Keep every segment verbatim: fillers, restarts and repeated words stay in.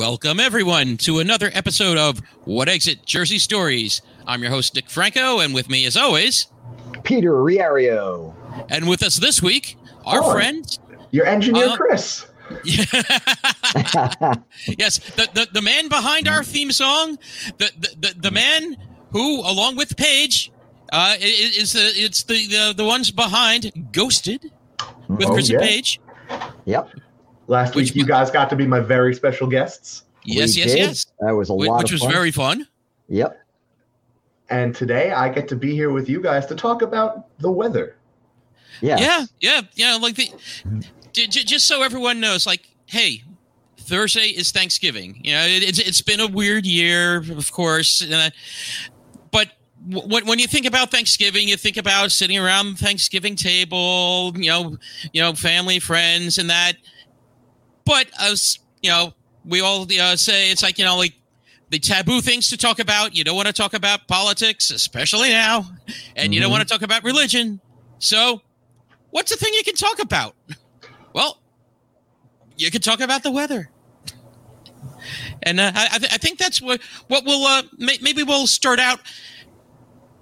Welcome, everyone, to another episode of What Exit Jersey Stories. I'm your host, Dick Franco, and with me, as always, Peter Riario. And with us this week, our oh, friend... Your engineer, uh, Chris. Yes, the, the, the man behind our theme song, the, the, the, the man who, along with Paige, uh, is the, it's the, the, the ones behind Ghosted with oh, Chris yeah. and Paige. Yep. Last which, week, you guys got to be my very special guests. Yes, we yes, did. yes. That was a which, lot of fun. Which was very fun. Yep. And today, I get to be here with you guys to talk about the weather. Yeah. Yeah, yeah, yeah. Like the, j- j- just so everyone knows, like, hey, Thursday is Thanksgiving. You know, it, it's it's been a weird year, of course. And I, but w- when you think about Thanksgiving, you think about sitting around the Thanksgiving table, you know, you know, family, friends, and that. But I was, you know, we all uh, say it's like, you know, like the taboo things to talk about. You don't want to talk about politics, especially now. And mm-hmm. you don't want to talk about religion. So what's the thing you can talk about? Well, you can talk about the weather. And uh, I, th- I think that's what, what we'll uh, may- maybe we'll start out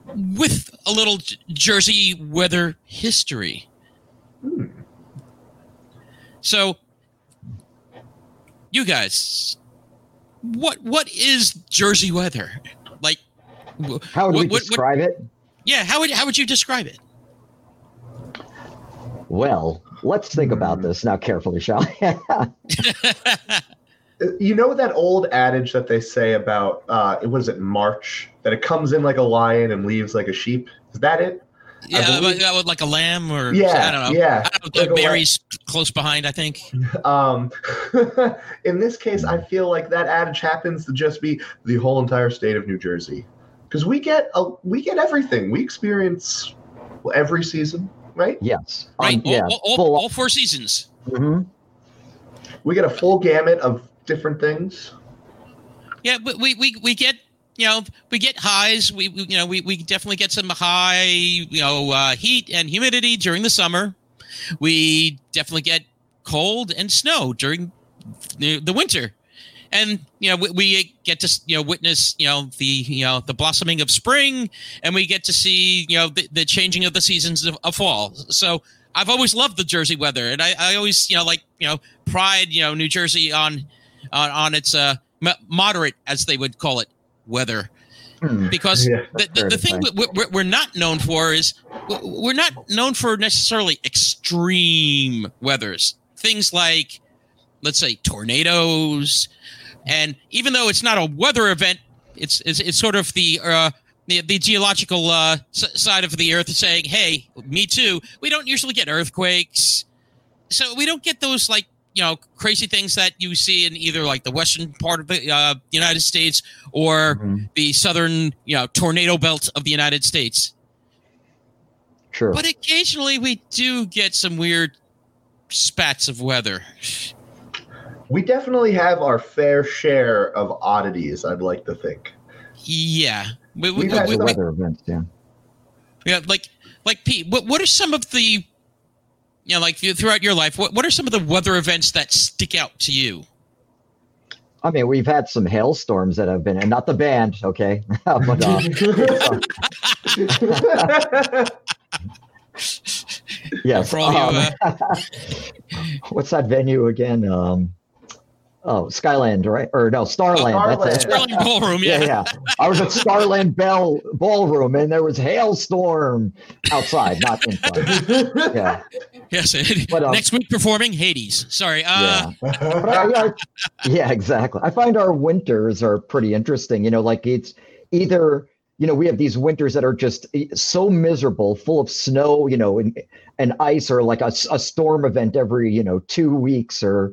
with a little Jersey weather history. Hmm. So. You guys, what what is Jersey weather? Like, how would what, we describe what, what, it? Yeah, how would how would you describe it? Well, let's think about this now carefully, shall we? You know that old adage that they say about uh, what is it, March? That it comes in like a lion and leaves like a sheep. Is that it? Yeah, believe, like, like a lamb or yeah, I don't know. Yeah, I don't know, the like berries close behind, I think. Um, in this case, I feel like that adage happens to just be the whole entire state of New Jersey, because we get a, we get everything. We experience every season, right? Yes, right. Um, all, yeah. all, all, all four seasons. Mm-hmm. We get a full gamut of different things. Yeah, but we we we get. You know, we get highs. We, we you know, we, we definitely get some high, you know, uh, heat and humidity during the summer. We definitely get cold and snow during the, the winter. And, you know, we, we get to, you know, witness, you know, the, you know, the blossoming of spring, and we get to see, you know, the, the changing of the seasons of, of fall. So I've always loved the Jersey weather. And I, I always, you know, like, you know, pride, you know, New Jersey on, on, on its uh, moderate, as they would call it, weather, because yeah, the, the, the thing we're, we're not known for is we're not known for necessarily extreme weathers, things like, let's say, tornadoes. And even though it's not a weather event, it's it's, it's sort of the uh the, the geological uh s- side of the earth saying, hey, me too. We don't usually get earthquakes, so we don't get those, like, you know, crazy things that you see in either like the western part of the uh, United States or mm-hmm. the southern, you know, tornado belt of the United States. Sure. But occasionally we do get some weird spats of weather. We definitely have our fair share of oddities, I'd like to think. Yeah. We, we, We've we, had we, some we, weather we, events, yeah. Yeah, like, like Pete, what, what are some of the... Yeah, you know, like throughout your life, what, what are some of the weather events that stick out to you? I mean, we've had some hailstorms that have been, and not the band, okay? But, uh, yes. Um, you, uh... what's that venue again? Um, oh, Skyland, right? Or no, Starland. Oh, that's it. Starland Ballroom, yeah. yeah. Yeah, I was at Starland Bell Ballroom, and there was hailstorm outside, not inside. Yeah. Yes, but, um, next week performing Hades. Sorry. Uh... Yeah. I, I, yeah, exactly. I find our winters are pretty interesting. You know, like it's either, you know, we have these winters that are just so miserable, full of snow, you know, and, and ice, or like a, a storm event every, you know, two weeks or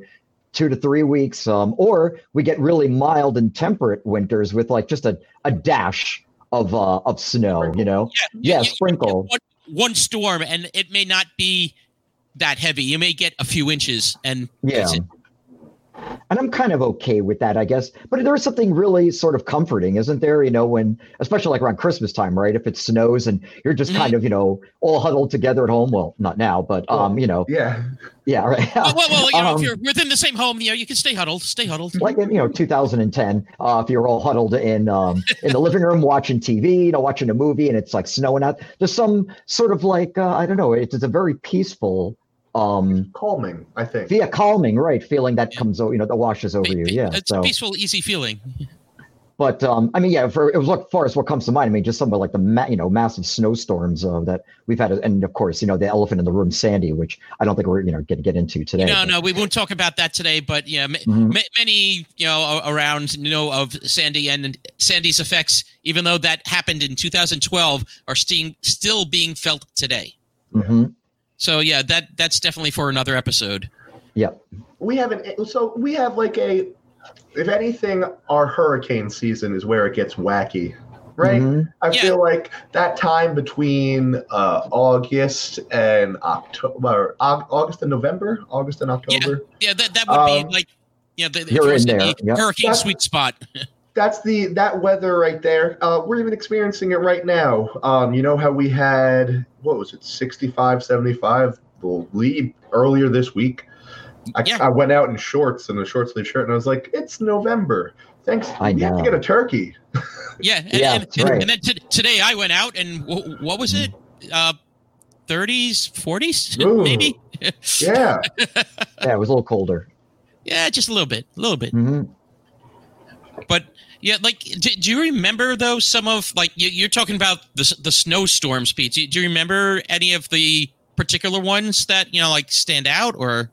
two to three weeks. Um, or we get really mild and temperate winters with like just a, a dash of uh, of snow, sprinkle. You know? Yeah, yeah, yeah, sprinkle. One, one storm, and it may not be that heavy. You may get a few inches, and yeah, And I'm kind of okay with that, I guess. But there is something really sort of comforting, isn't there? You know, when, especially like around Christmas time, right? If it snows and you're just kind of, you know, all huddled together at home. Well, not now, but, um, you know. Yeah. Yeah, right. Well, well, well you know, um, if you're within the same home, you know, you can stay huddled, stay huddled. Like, in, you know, two thousand ten, uh, if you're all huddled in um, in the living room watching T V, you know, watching a movie and it's like snowing out. There's some sort of like, uh, I don't know, it's, it's a very peaceful Um, calming, I think. Yeah, calming, right? Feeling that comes, you know, that washes over you. Yeah, it's so. A peaceful, easy feeling. But um, I mean, yeah, for it was look far as what comes to mind. I mean, just something like the ma- you know massive snowstorms uh, that we've had, and of course, you know, the elephant in the room, Sandy, which I don't think we're you know going to get into today. No, but. no, we won't talk about that today. But yeah, mm-hmm. ma- many you know around you know of Sandy and Sandy's effects, even though that happened in two thousand twelve, are st- still being felt today. Mm-hmm. So yeah, that that's definitely for another episode. Yeah, we have an so we have like a, if anything, our hurricane season is where it gets wacky, right? Mm-hmm. I yeah. feel like that time between uh, August and October, August and November, August and October. Yeah, yeah that that would um, be like yeah, the, you're in there. The yep. hurricane that's, sweet spot. That's the that weather right there. Uh, we're even experiencing it right now. Um, you know how we had, what was it, sixty-five, seventy-five lead earlier this week? I, yeah. I went out in shorts and a short sleeve shirt, and I was like, it's November. Thanks. I we know. have to get a turkey. Yeah. And, yeah, and, right. and then t- today I went out, and w- what was it? Uh, thirties, forties, Ooh. Maybe? Yeah. Yeah, it was a little colder. Yeah, just a little bit, a little bit. Mm-hmm. But yeah, like, do, do you remember though some of like you, you're talking about the the snowstorms, Pete? Do, do you remember any of the particular ones that you know like stand out or?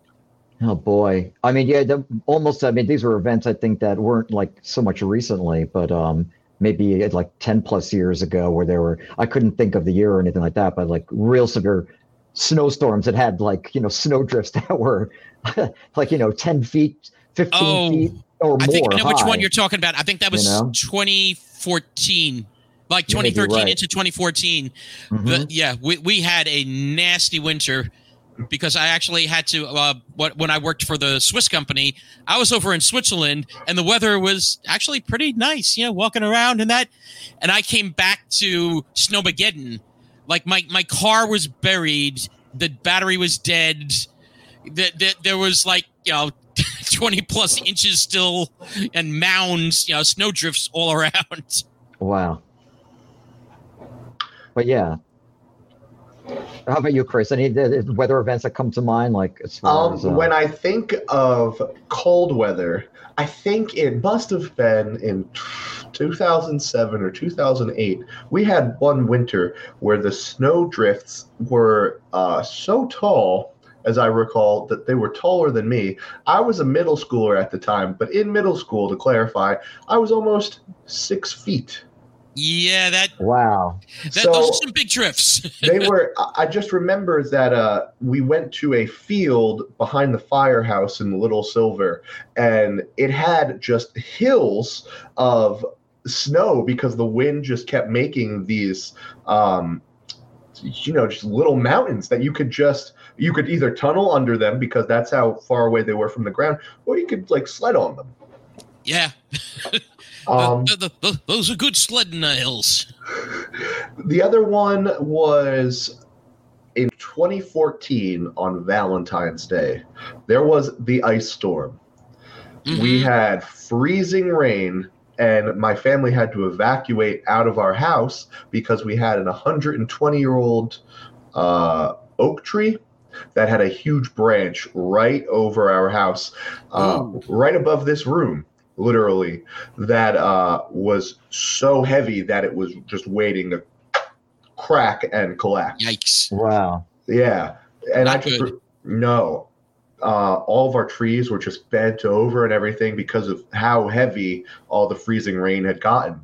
Oh boy, I mean, yeah, the, almost. I mean, these were events I think that weren't like so much recently, but um, maybe like ten plus years ago, where there were I couldn't think of the year or anything like that, but like real severe snowstorms that had like you know snowdrifts that were like you know ten feet, fifteen oh. feet. Or I more think I know high. Which one you're talking about. I think that was you know? twenty fourteen, like twenty thirteen right. into twenty fourteen. Mm-hmm. But yeah, we, we had a nasty winter because I actually had to, uh, what, when I worked for the Swiss company, I was over in Switzerland and the weather was actually pretty nice, you know, walking around and that. And I came back to Snowmageddon. Like my, my car was buried. The battery was dead. The, the, there was like, you know, twenty plus inches still and mounds, you know, snowdrifts all around. Wow. But yeah. How about you, Chris? Any weather events that come to mind? Like as far um, as, uh... when I think of cold weather, I think it must have been in two thousand seven or two thousand eight. We had one winter where the snowdrifts were uh, so tall, as I recall, that they were taller than me. I was a middle schooler at the time, but in middle school, to clarify, I was almost six feet. Yeah, that... Wow. That, so those are some big drifts. They were... I just remember that uh, we went to a field behind the firehouse in Little Silver, and it had just hills of snow because the wind just kept making these, um, you know, just little mountains that you could just... You could either tunnel under them because that's how far away they were from the ground, or you could like sled on them. Yeah, um, the, the, the, those are good sledding hills. The other one was in twenty fourteen on Valentine's Day. There was the ice storm. Mm-hmm. We had freezing rain, and my family had to evacuate out of our house because we had an one hundred twenty year old uh, oak tree that had a huge branch right over our house, uh, right above this room, literally, that uh, was so heavy that it was just waiting to crack and collapse. Yikes. Wow. Yeah. And Not I just, good. no, uh, all of our trees were just bent over and everything because of how heavy all the freezing rain had gotten.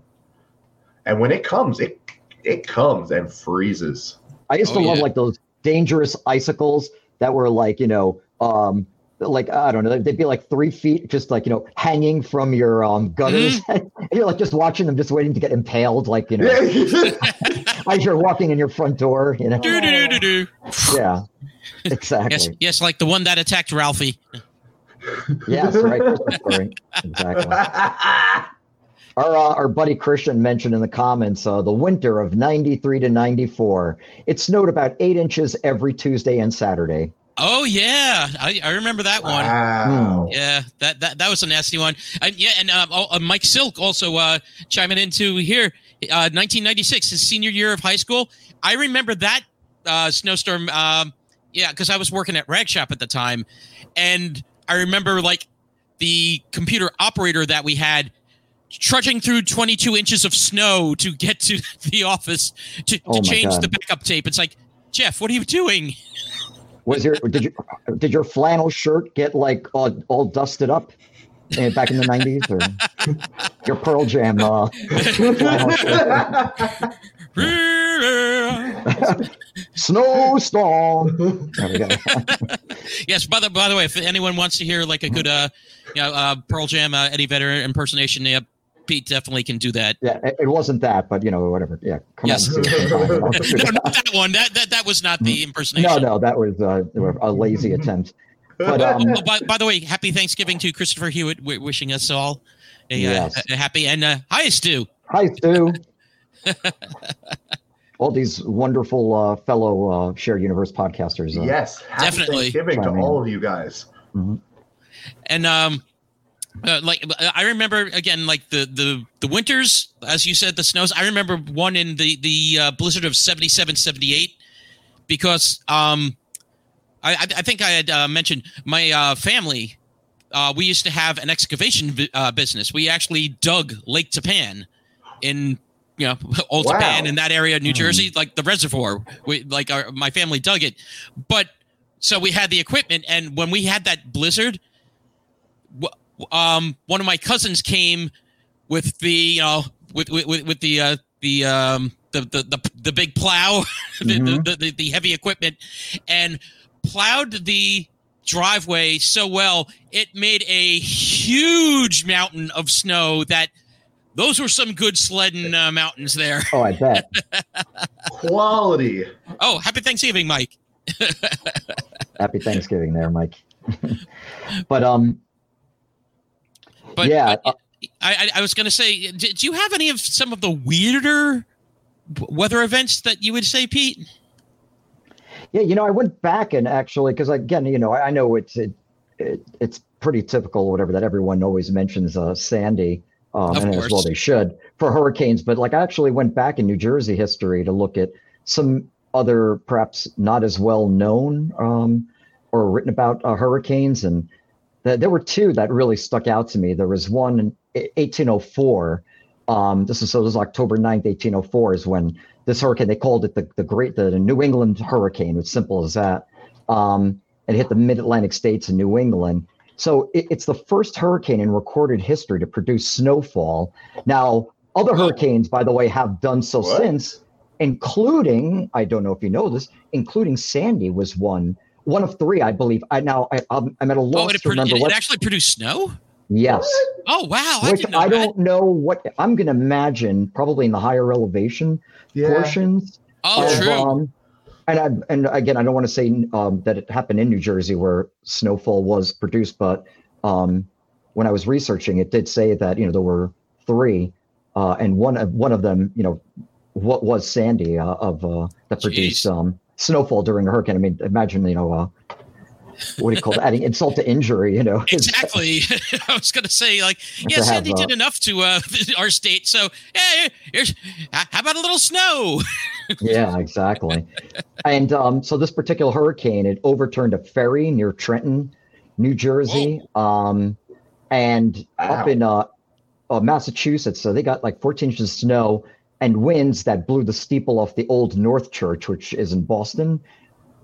And when it comes, it, it comes and freezes. I used to oh, love yeah. like those dangerous icicles that were like, you know, um, like, I don't know, they'd be like three feet, just like, you know, hanging from your um, gutters. Mm-hmm. And you're like just watching them, just waiting to get impaled, like, you know, as you're walking in your front door, you know. Do, do, do, do, do. Yeah, exactly. Yes, yes, like the one that attacked Ralphie. Yes, right. Christmas story. Exactly. Our, uh, our buddy Christian mentioned in the comments uh, the winter of ninety-three to ninety-four. It snowed about eight inches every Tuesday and Saturday. Oh yeah, I, I remember that one. Wow. Yeah, that, that that was a nasty one. And yeah, and uh, uh, Mike Silk also uh, chiming into here. Uh, nineteen ninety-six, his senior year of high school. I remember that uh, snowstorm. Um, yeah, because I was working at Rag Shop at the time, and I remember like the computer operator that we had trudging through twenty-two inches of snow to get to the office to, to oh change God. the backup tape. It's like, Jeff, what are you doing? Was your did you did your flannel shirt get like all, all dusted up back in the nineties, or your Pearl Jam uh, flannel shirt? Snowstorm. There we go. Yes. By the by the way, if anyone wants to hear like a good uh, you know, uh Pearl Jam uh, Eddie Vedder impersonation, yeah, Pete definitely can do that. Yeah, it wasn't that, but you know, whatever. Yeah, come yes. on. No, not that one. That that that was not the impersonation. No, no, that was uh, a lazy attempt. But um, oh, by, by the way, happy Thanksgiving to Christopher Hewitt, w- wishing us all a, yes. uh, a happy and uh, hi Stu. Hi Stu. All these wonderful uh, fellow uh, shared universe podcasters. Uh, yes, happy definitely. Thanksgiving to all of you guys. Mm-hmm. And um. Uh, like I remember again, like the, the, the winters, as you said, the snows. I remember one in the the uh, blizzard of seventy-seven, seventy-eight, because um, I I think I had uh, mentioned my uh, family. Uh, we used to have an excavation uh, business. We actually dug Lake Tappan in you know Old wow. Tappan in that area of New Jersey, mm. like the reservoir. We like our, my family dug it, but so we had the equipment, and when we had that blizzard. W- Um, one of my cousins came with the, you know, with with, with the uh, the um the the the, the big plow, the, mm-hmm. the, the the heavy equipment, and plowed the driveway so well it made a huge mountain of snow. That those were some good sledding uh, mountains there. Oh, I bet. Quality. Oh, happy Thanksgiving, Mike. Happy Thanksgiving, there, Mike. But um. But yeah, I, I, I was going to say, do you have any of some of the weirder weather events that you would say, Pete? Yeah, you know, I went back and actually, because again, you know, I know it's it, it it's pretty typical, or whatever, that everyone always mentions uh, Sandy, um, and as well they should for hurricanes. But like, I actually went back in New Jersey history to look at some other, perhaps not as well known um, or written about uh, hurricanes and. There were two that really stuck out to me. There was one in eighteen oh four. Um, this is so. This is October ninth, eighteen oh four, is when this hurricane. They called it the the Great the New England Hurricane. It's simple as that. Um, it hit the Mid Atlantic states in New England. So it, it's the first hurricane in recorded history to produce snowfall. Now, other hurricanes, by the way, have done so what? since, including I don't know if you know this, including Sandy was one. One of three, I believe. I now I, I'm at a loss oh, to pro- remember. It, what, it actually produced snow? Yes. What? Oh wow! I, Which didn't know I that. don't know what I'm going to imagine. Probably in the higher elevation yeah. portions. Oh, of, true. Um, and I, and again, I don't want to say um, that it happened in New Jersey where snowfall was produced, but um, when I was researching, it did say that you know there were three, uh, and one of one of them, you know, what was Sandy uh, of uh, that produced. Jeez. Um, snowfall during a hurricane. I mean, imagine, you know, uh, what do you call that? Adding insult to injury, you know. Exactly. I was going to say, like, yeah, Sandy have, uh, did enough to uh, our state. So, hey, here's, how about a little snow? Yeah, exactly. And um, so this particular hurricane, it overturned a ferry near Trenton, New Jersey, um, and wow. up in uh, uh, Massachusetts. So they got like fourteen inches of snow. And winds that blew the steeple off the old North Church, which is in Boston.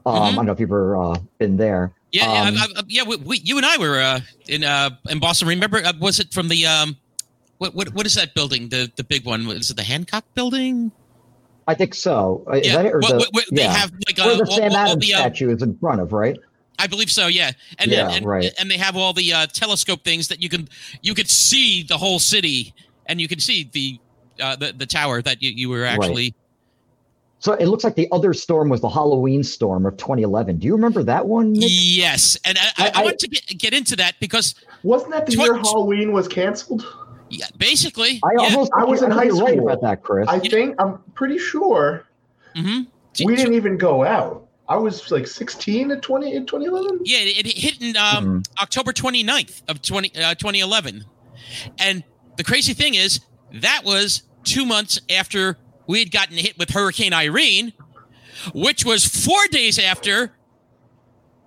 Um, mm-hmm. I don't know if you've ever uh, been there. Yeah, um, I, I, I, yeah. We, we, you and I were uh, in uh, in Boston. Remember, uh, was it from the um, what what what is that building? The the big one is it the Hancock Building? I think so. Yeah. Is that it, or what, the, what, what, yeah. They have like a, the Sam all, Adams all the, uh, statue is in front of, right? I believe so. Yeah, and yeah, and, and, right. and they have all the uh, telescope things that you can you could see the whole city, and you can see the. Uh, the the tower that you, you were actually. Right. So it looks like the other storm was the Halloween storm of twenty eleven. Do you remember that one, Nick? Yes. And I, I, I, I want to get, get into that because... Wasn't that the tw- year Halloween was canceled? Yeah, basically. I yeah. almost I was in high school right about that, Chris. I you think, know? I'm pretty sure mm-hmm. we didn't even go out. I was like sixteen at twenty in twenty eleven. Yeah, it hit in um, mm-hmm. October twenty-ninth of twenty, uh, twenty eleven. And the crazy thing is, that was two months after we had gotten hit with Hurricane Irene, which was four days after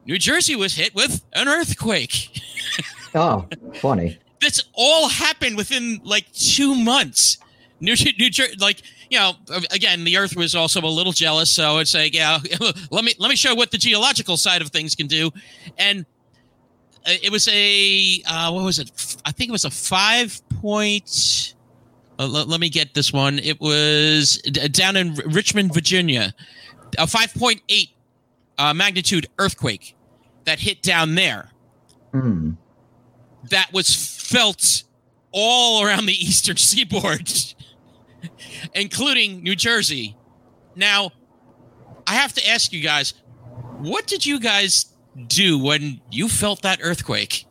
New Jersey was hit with an earthquake. Oh, funny. This all happened within like two months. New, New Jersey, like, you know, again, the earth was also a little jealous. So it's like, yeah, let me, let me show what the geological side of things can do. And it was a, uh, what was it? I think it was a five point, uh, let, let me get this one. It was d- down in R- Richmond, Virginia, a five point eight uh, magnitude earthquake that hit down there. Mm. That was felt all around the eastern seaboard, including New Jersey. Now, I have to ask you guys, what did you guys do when you felt that earthquake?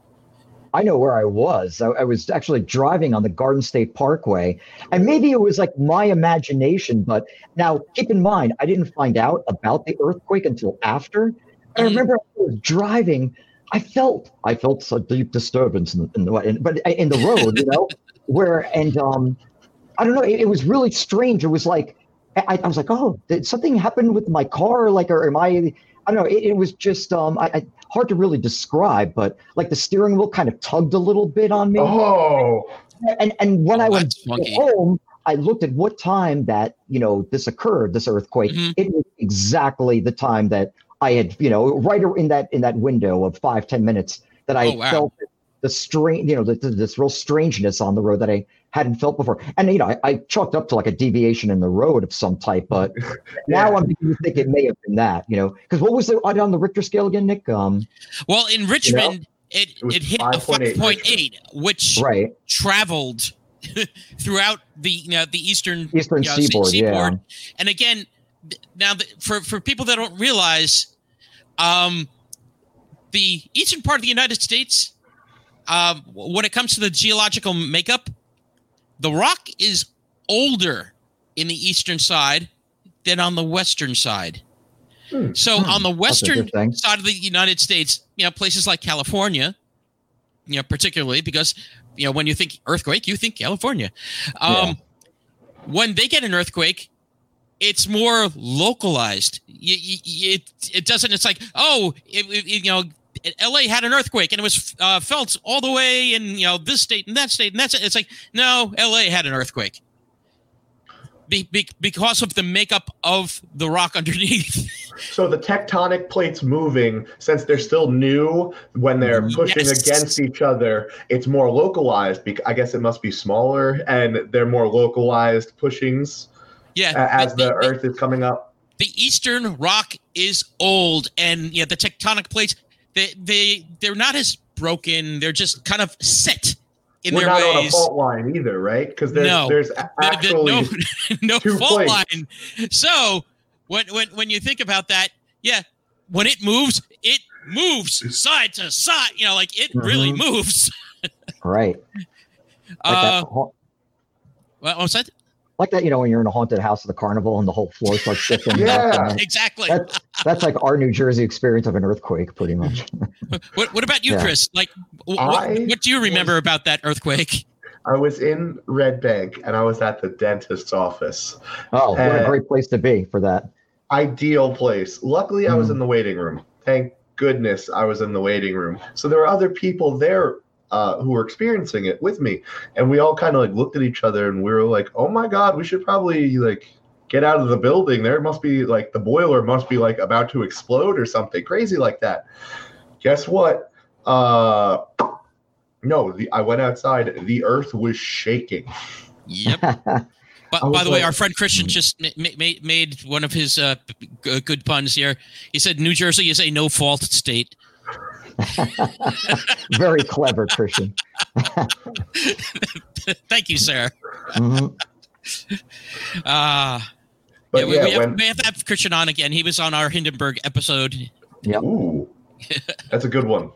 I know where I was. I, I was actually driving on the Garden State Parkway, and maybe it was like my imagination. But now keep in mind, I didn't find out about the earthquake until after. I remember I was driving. I felt I felt a deep disturbance in, in, in, but in the road, you know, where and um, I don't know. It, it was really strange. It was like I, I was like, oh, did something happen with my car? Like, or am I? I don't know. It, it was just um, I, I, hard to really describe, but like the steering wheel kind of tugged a little bit on me. Oh, and and when oh, I went home, I looked at what time that you know this occurred, this earthquake. Mm-hmm. It was exactly the time that I had, you know, right in that in that window of five ten minutes that I oh, wow. felt the strange, you know, the, the, this real strangeness on the road that I hadn't felt before. And you know, I, I chalked up to like a deviation in the road of some type, but yeah. now I'm beginning to think it may have been that, you know, because what was the on the Richter scale again, Nick? Um, well, in Richmond, you know, it, it, it hit a five point eight, which right. traveled throughout the you know the eastern eastern you know, seaboard, seaboard, yeah. And again, now the, for for people that don't realize, um, the eastern part of the United States, uh, when it comes to the geological makeup. The rock is older in the eastern side than on the western side. Hmm. So hmm. on the western side of the United States, you know, places like California, you know, particularly because, you know, when you think earthquake, you think California. Um, yeah. When they get an earthquake, it's more localized. You, you, it it doesn't. It's like, oh, it, it, you know. L A had an earthquake and it was uh, felt all the way in, you know, this state and that state. And that's it. It's like, no, L A had an earthquake be, be, because of the makeup of the rock underneath. So the tectonic plates moving, since they're still new when they're pushing yes. against each other, it's more localized. Because I guess it must be smaller and they're more localized pushings yeah, uh, as the, the earth is coming up. The eastern rock is old and yeah, the tectonic plates – They, they, they're not as broken. They're just kind of set in We're their ways. We're not on a fault line either, right? Because there's, no. there's actually no, no, no fault plates. line. So when, when, when you think about that, yeah, when it moves, it moves side to side. You know, like it mm-hmm. really moves. Right. Like uh, that ha- what was that? Like that, you know, when you're in a haunted house at the carnival and the whole floor starts shifting. Yeah, exactly. That's, that's like our New Jersey experience of an earthquake, pretty much. What What about you, yeah. Chris? Like, wh- I, what do you remember was, about that earthquake? I was in Red Bank, and I was at the dentist's office. Oh, what a great place to be for that. Ideal place. Luckily, mm. I was in the waiting room. Thank goodness I was in the waiting room. So there were other people there Uh, who were experiencing it with me, and we all kind of like looked at each other and we were like, oh my god, we should probably like get out of the building. There must be like the boiler must be like about to explode or something crazy like that. Guess what? Uh, no, the, I went outside. The earth was shaking. Yep. But by the like, way, our friend Christian just ma- ma- made one of his uh, g- good puns here. He said New Jersey is a no fault state. Very clever, Christian. Thank you, sir. Mm-hmm. Uh, But yeah, we, yeah, we, have, when... we have to have Christian on again. He was on our Hindenburg episode. Yeah. Ooh, that's a good one.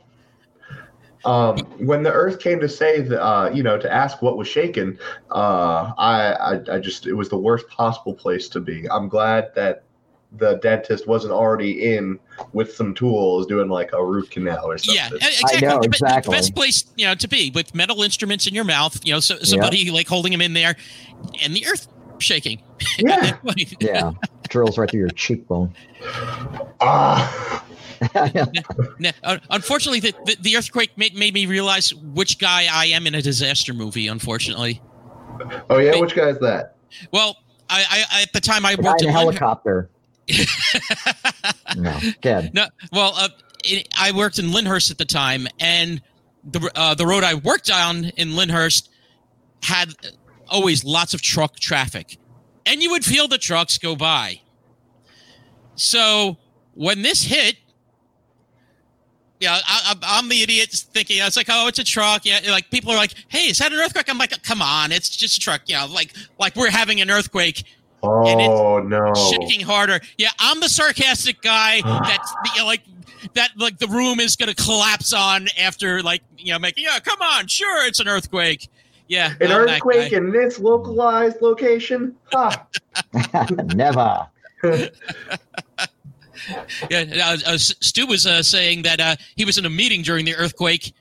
Um, when the earth came to say that, uh, you know, to ask what was shaken, uh, I, I, I just, it was the worst possible place to be. I'm glad that the dentist wasn't already in with some tools doing like a root canal or something. Yeah, exactly. I know, exactly. The best place, you know, to be with metal instruments in your mouth, you know, so, somebody yeah. like holding him in there and the earth shaking. Yeah. yeah. Drills right through your cheekbone. Ah. no, no, unfortunately, the, the, the earthquake made, made me realize which guy I am in a disaster movie, unfortunately. Oh, yeah? Wait, which guy is that? Well, I, I at the time I the worked in a helicopter. no, Dad. No, well, uh, it, I worked in Lyndhurst at the time, and the, uh, the road I worked on in Lyndhurst had always lots of truck traffic, and you would feel the trucks go by. So when this hit, Yeah, I, I'm the idiot thinking, I was like, oh, it's a truck. Yeah, like people are like, hey, is that an earthquake? I'm like, come on, it's just a truck. You know, like like we're having an earthquake. Oh, and it's no. shaking harder. Yeah, I'm the sarcastic guy that's you know, like that like the room is going to collapse on after like, you know, making, yeah, come on, sure, it's an earthquake. Yeah. An earthquake in this localized location? Huh. Never. Yeah, uh, Stu was uh, saying that uh, he was in a meeting during the earthquake,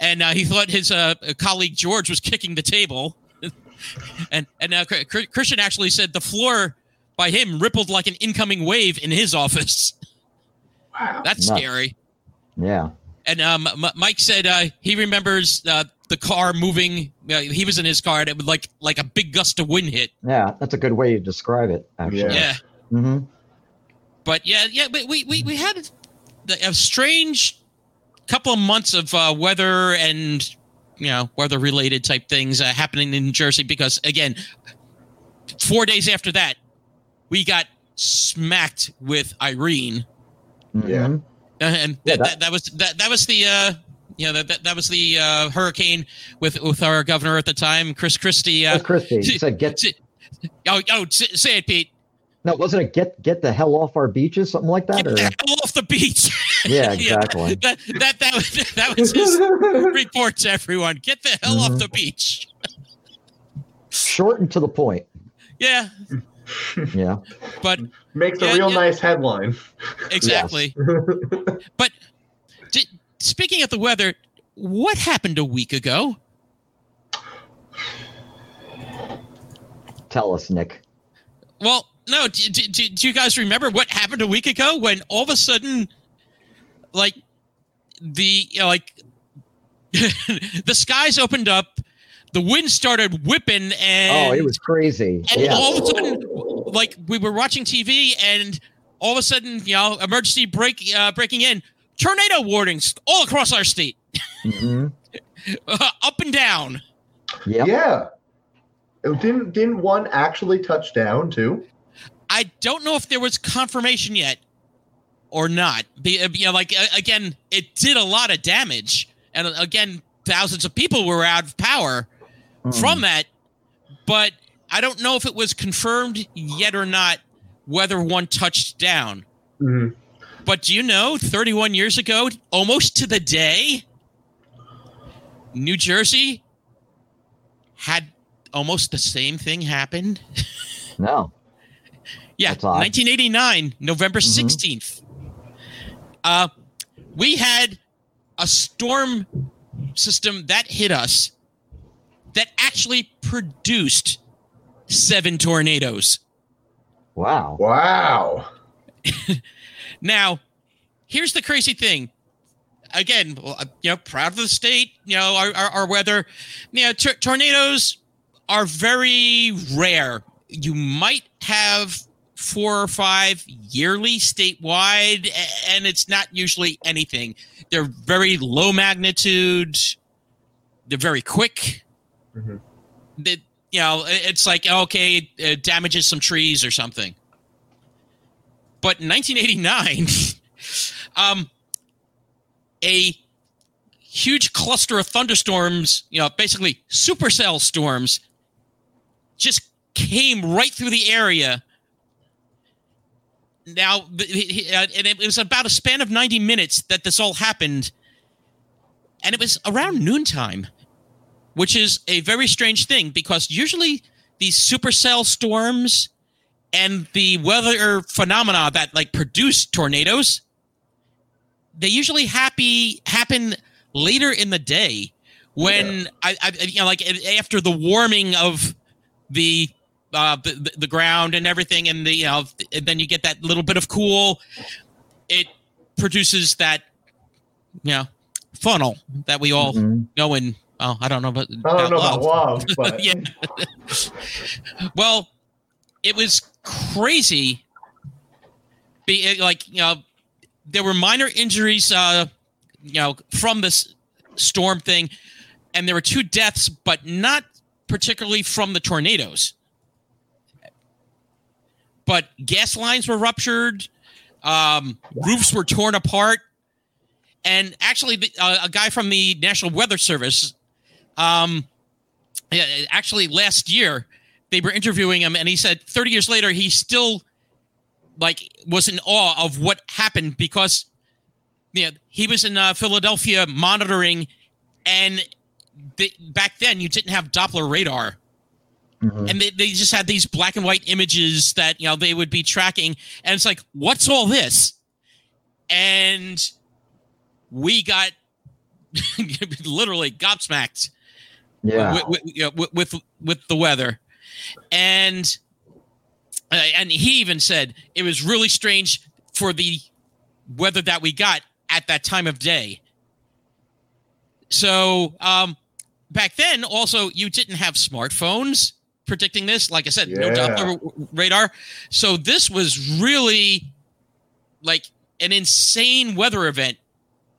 and uh, he thought his uh, colleague George was kicking the table, and and uh, Christian actually said the floor by him rippled like an incoming wave in his office. Wow, that's Nuts. scary. Yeah, and um, M- Mike said uh, he remembers uh, the car moving. Uh, he was in his car, and it was like like a big gust of wind hit. Yeah, that's a good way to describe it. Actually, yeah. yeah. Mm-hmm. But yeah, yeah, but we, we, we had a strange couple of months of uh, weather and, you know, weather related type things uh, happening in Jersey because, again, four days after that, we got smacked with Irene. Yeah. And that, yeah, that, that was that, that was the uh, you know, that, that, that was the uh, hurricane with, with our governor at the time, Chris Christie. Uh, Chris Christie t- said, get t- Oh, oh, t- say it, Pete. No, wasn't it get get the hell off our beaches, something like that? Get or? the hell off the beach. Yeah, exactly. yeah, that, that, that, was, that was his report to everyone. Get the hell mm-hmm. off the beach. Short and to the point. Yeah. Yeah. But makes a yeah, real yeah. nice headline. Exactly. Yes. But d- speaking of the weather, what happened a week ago? Tell us, Nick. Well, No, do, do, do you guys remember what happened a week ago when all of a sudden, like, the you know, like the skies opened up, the wind started whipping, and oh, it was crazy. And yeah. all of a sudden, like, we were watching T V, and all of a sudden, you know, emergency break uh, breaking in, tornado warnings all across our state, mm-hmm. uh, up and down. Yep. Yeah, didn't didn't one actually touch down too? I don't know if there was confirmation yet or not. The, you know, like, again, it did a lot of damage. And, again, thousands of people were out of power mm. from that. But I don't know if it was confirmed yet or not whether one touched down. Mm-hmm. But do you know, thirty-one years ago, almost to the day, New Jersey had almost the same thing happen? No. Yeah, nineteen eighty-nine, November sixteenth. Mm-hmm. Uh, we had a storm system that hit us that actually produced seven tornadoes. Wow. Wow. Now, here's the crazy thing. Again, you know, proud of the state, you know, our, our, our weather. You know, t- tornadoes are very rare. You might have four or five yearly statewide, and it's not usually anything. They're very low magnitude. They're very quick. Mm-hmm. They, you know, it's like, okay, it damages some trees or something. But in nineteen eighty-nine, um, a huge cluster of thunderstorms, you know, basically supercell storms, just came right through the area now, and it was about a span of ninety minutes that this all happened. And it was around noontime, which is a very strange thing, because usually these supercell storms and the weather phenomena that like produce tornadoes, they usually happy happen later in the day when yeah. I, I you know, like after the warming of the uh, the, the ground and everything, and the you know, and then you get that little bit of cool, it produces that you know funnel that we all mm-hmm. know and oh I don't know about I don't know love. about love, but yeah. Well, it was crazy. Be like you know. There were minor injuries, uh, you know, from this storm thing, and there were two deaths, but not particularly from the tornadoes. But gas lines were ruptured, um, roofs were torn apart, and actually, the, uh, a guy from the National Weather Service, um, actually last year, they were interviewing him, and he said thirty years later, he still. Like was in awe of what happened, because you know, he was in uh, Philadelphia monitoring, and they, back then you didn't have Doppler radar, mm-hmm. and they, they just had these black and white images that you know they would be tracking, and it's like, what's all this? And we got literally gobsmacked, yeah, with with, you know, with, with, with the weather, and. Uh, and he even said it was really strange for the weather that we got at that time of day. So um, back then, also, you didn't have smartphones predicting this. Like I said, yeah. no Doppler radar. So this was really like an insane weather event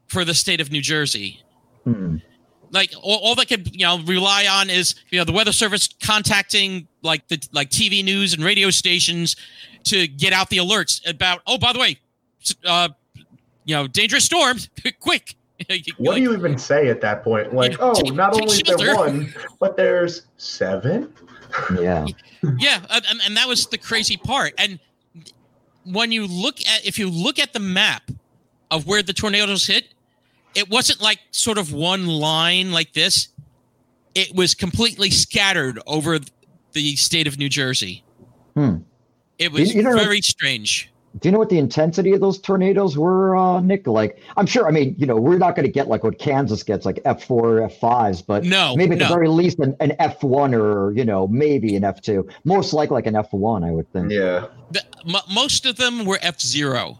for the state of New Jersey. Hmm. Like all, all that could you know rely on is you know the weather service contacting like the like T V news and radio stations to get out the alerts about oh by the way, uh, you know dangerous storms quick. What like, do you even say at that point? Like you know, oh, take, not only is there one, but there's seven. Yeah, yeah, and, and that was the crazy part. And when you look at if you look at the map of where the tornadoes hit. It wasn't like sort of one line like this. It was completely scattered over the state of New Jersey. Hmm. It was you know, very strange. Do you know what the intensity of those tornadoes were, uh, Nick? Like, I'm sure, I mean, you know, we're not going to get like what Kansas gets, like F four or F fives, but no, maybe at no. the very least an, an F one or, you know, maybe an F two. Most likely like an F one, I would think. Yeah. The, m- most of them were F zero.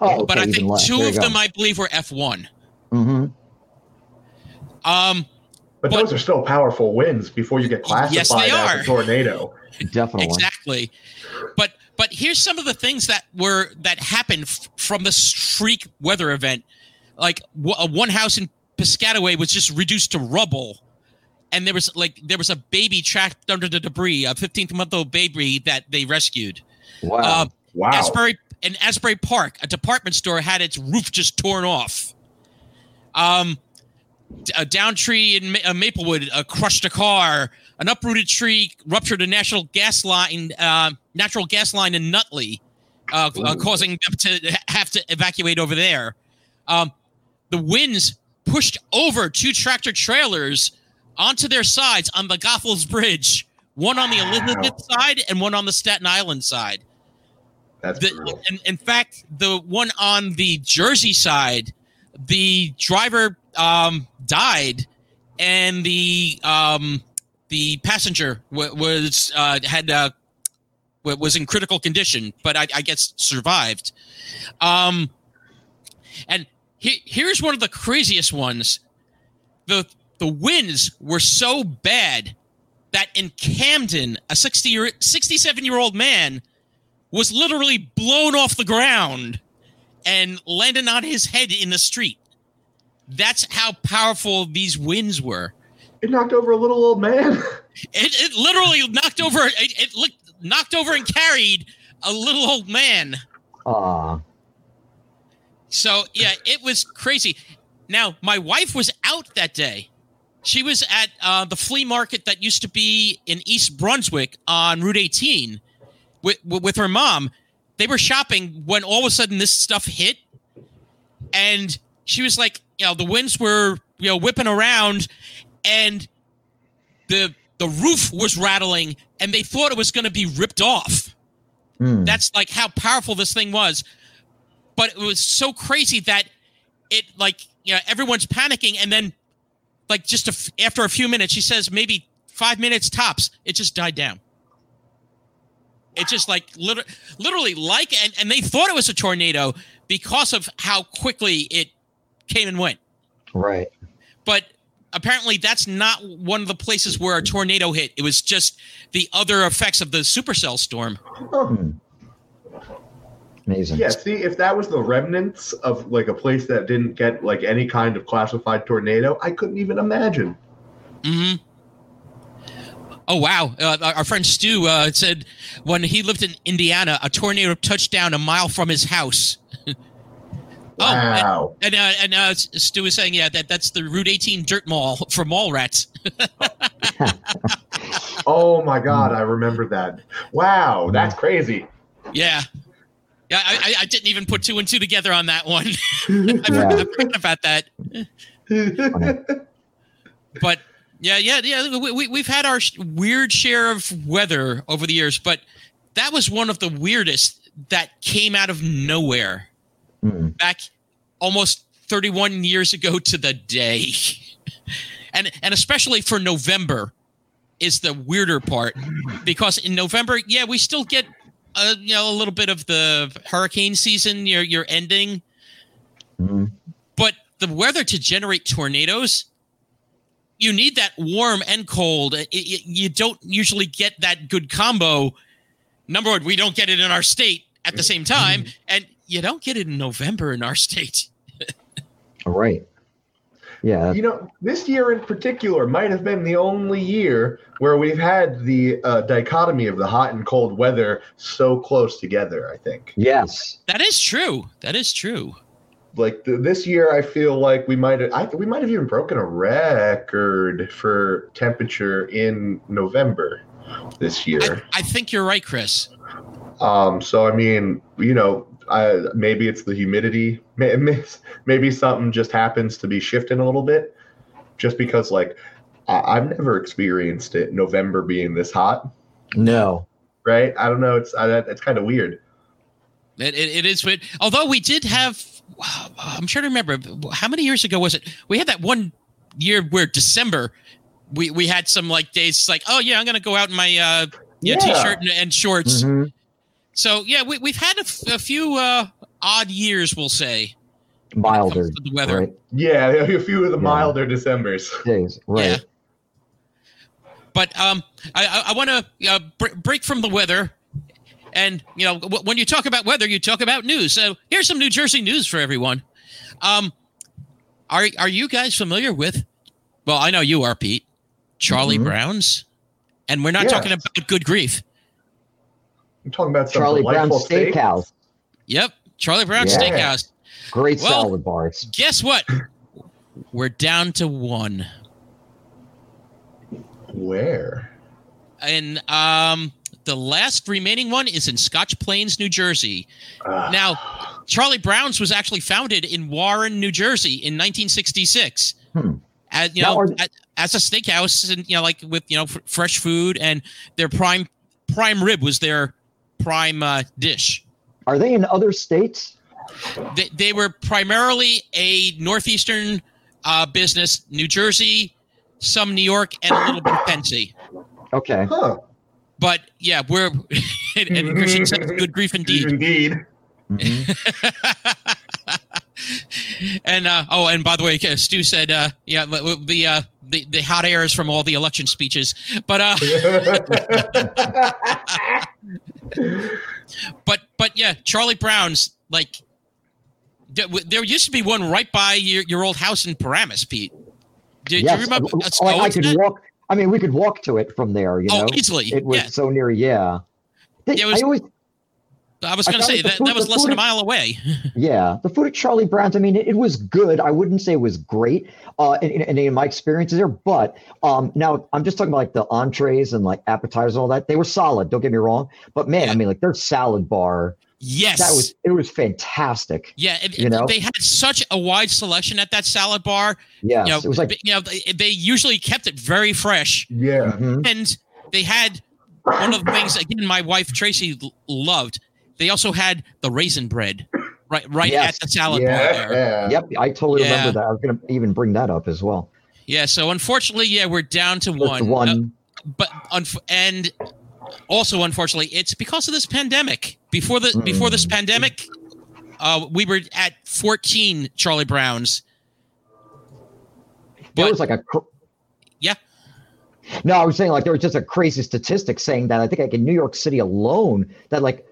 Oh, okay, but I think less. two of go. them, I believe, were F one. Mm-hmm. Um, but, but those are still powerful winds before you get classified yes, they as are. a tornado. Definitely, exactly. But but here's some of the things that were that happened f- from the freak weather event. Like w- a one house in Piscataway was just reduced to rubble, and there was like there was a baby trapped under the debris, a fifteen-month-old baby that they rescued. Wow! Uh, wow! Asbury in Asbury Park, a department store had its roof just torn off. Um, a downed tree in Ma- uh, Maplewood uh, crushed a car. An uprooted tree ruptured a national gas line, uh, natural gas line in Nutley, uh, uh, causing them to have to evacuate over there. Um, the winds pushed over two tractor trailers onto their sides on the Goethals Bridge, one on the wow. Elizabeth side and one on the Staten Island side. That's the, in, in fact, the one on the Jersey side. The driver um, died, and the um, the passenger w- was uh, had uh, w- was in critical condition, but I, I guess survived. Um, and he- here's one of the craziest ones: the the winds were so bad that in Camden, a sixty-seven-year-old man was literally blown off the ground. And landed on his head in the street. That's how powerful these winds were. It knocked over a little old man. It, it literally knocked over. It, it looked, knocked over and carried a little old man. Ah. So yeah, it was crazy. Now my wife was out that day. She was at uh, the flea market that used to be in East Brunswick on Route eighteen with with her mom. They were shopping when all of a sudden this stuff hit. And she was like, you know, the winds were, you know, whipping around and the the roof was rattling and they thought it was going to be ripped off. Mm. That's like how powerful this thing was. But it was so crazy that it, like, you know, everyone's panicking. And then, like, just a f- after a few minutes, she says maybe five minutes tops, it just died down. It just like liter- literally like, and, and they thought it was a tornado because of how quickly it came and went. Right. But apparently that's not one of the places where a tornado hit. It was just the other effects of the supercell storm. Hmm. Amazing. Yeah, see, if that was the remnants of like a place that didn't get like any kind of classified tornado, I couldn't even imagine. Mm-hmm. Oh, wow. Uh, our friend Stu uh, said when he lived in Indiana, a tornado touched down a mile from his house. oh, wow. And, and, uh, and uh, Stu was saying, yeah, that, that's the Route eighteen dirt mall for mall rats. Oh, my God. I remember that. Wow. That's crazy. Yeah. Yeah. I, I didn't even put two and two together on that one. I forgot about that. But. Yeah, yeah, yeah. We, we, we've had our sh- weird share of weather over the years, but that was one of the weirdest that came out of nowhere mm. back almost thirty-one years ago to the day. and and especially for November is the weirder part, because in November, yeah, we still get a, you know, a little bit of the hurricane season, your, your ending. Mm. But the weather to generate tornadoes... You need that warm and cold. It, it, you don't usually get that good combo. Number one, we don't get it in our state at the same time, and you don't get it in November in our state. All right. Yeah. You know, this year in particular might have been the only year where we've had the uh, dichotomy of the hot and cold weather so close together, I think. Yes. That is true. That is true. Like the, this year, I feel like we might have, I, we might have even broken a record for temperature in November this year. I, I think you're right, Chris. Um, so I mean, you know, I, maybe it's the humidity. Maybe, maybe something just happens to be shifting a little bit, just because like I, I've never experienced it. November being this hot. No. Right? I don't know. It's I, it's kind of weird. It, it it is weird. Although we did have. I'm trying to remember how many years ago was it? We had that one year where December we, we had some like days like, oh yeah, I'm going to go out in my uh, yeah, yeah. t-shirt and, and shorts. Mm-hmm. So yeah, we, we've had a, f- a few uh, odd years, we'll say. Milder. The weather. Right? Yeah. A few of the yeah. milder Decembers. Days, right. Yeah. But um, I, I want to uh, br- break from the weather. And, you know, w- when you talk about weather, you talk about news. So here's some New Jersey news for everyone. Um, are are you guys familiar with, well, I know you are, Pete, Charlie mm-hmm. Brown's? And we're not yeah. talking about good grief. I'm talking about some Charlie Brown's Steakhouse. Steak. Yep, Charlie Brown's yeah. Steakhouse. Great well, salad bars. Guess what? We're down to one. Where? And, um... the last remaining one is in Scotch Plains, New Jersey. Uh, now, Charlie Brown's was actually founded in Warren, New Jersey in nineteen sixty-six. Hmm. As, you know, at, as a steakhouse and, you know, like with, you know, f- fresh food, and their prime prime rib was their prime uh, dish. Are they in other states? They, they were primarily a northeastern uh, business, New Jersey, some New York, and a little bit of Pennsylvania. Okay. Huh. But yeah, we're and, and Christian says good grief indeed. Indeed. Mm-hmm. and uh, oh, and by the way, Stu said, uh, yeah, the uh, the the hot air is from all the election speeches. But uh, but but yeah, Charlie Brown's, like there used to be one right by your, your old house in Paramus, Pete. Do, yes. do you remember? Oh, I, I could walk. I mean, we could walk to it from there, you oh, know. Easily. It was yeah. so near, yeah. They, yeah was, I, always, I was going to say, that, food, that was less than a mile away. Yeah. The food at Charlie Brown's, I mean, it, it was good. I wouldn't say it was great uh, in, in, in my experiences there. But um, now I'm just talking about like the entrees and like appetizers and all that. They were solid, don't get me wrong. But man, yeah. I mean, like their salad bar Yes, that was it was fantastic. Yeah, it, you know? They had such a wide selection at that salad bar. Yeah, you know, it was like you know they, they usually kept it very fresh. Yeah, mm-hmm. And they had one of the things again. My wife Tracy loved. They also had the raisin bread, right? Right yes. at the salad yeah. bar. There. Yeah. Yep, I totally yeah. remember that. I was going to even bring that up as well. Yeah. So unfortunately, yeah, we're down to Just one. One, uh, but unf- and. Also, unfortunately, it's because of this pandemic. Before the mm. before this pandemic, uh, we were at fourteen Charlie Brown's. But, there was like a cr- yeah. No, I was saying like there was just a crazy statistic saying that I think like in New York City alone that like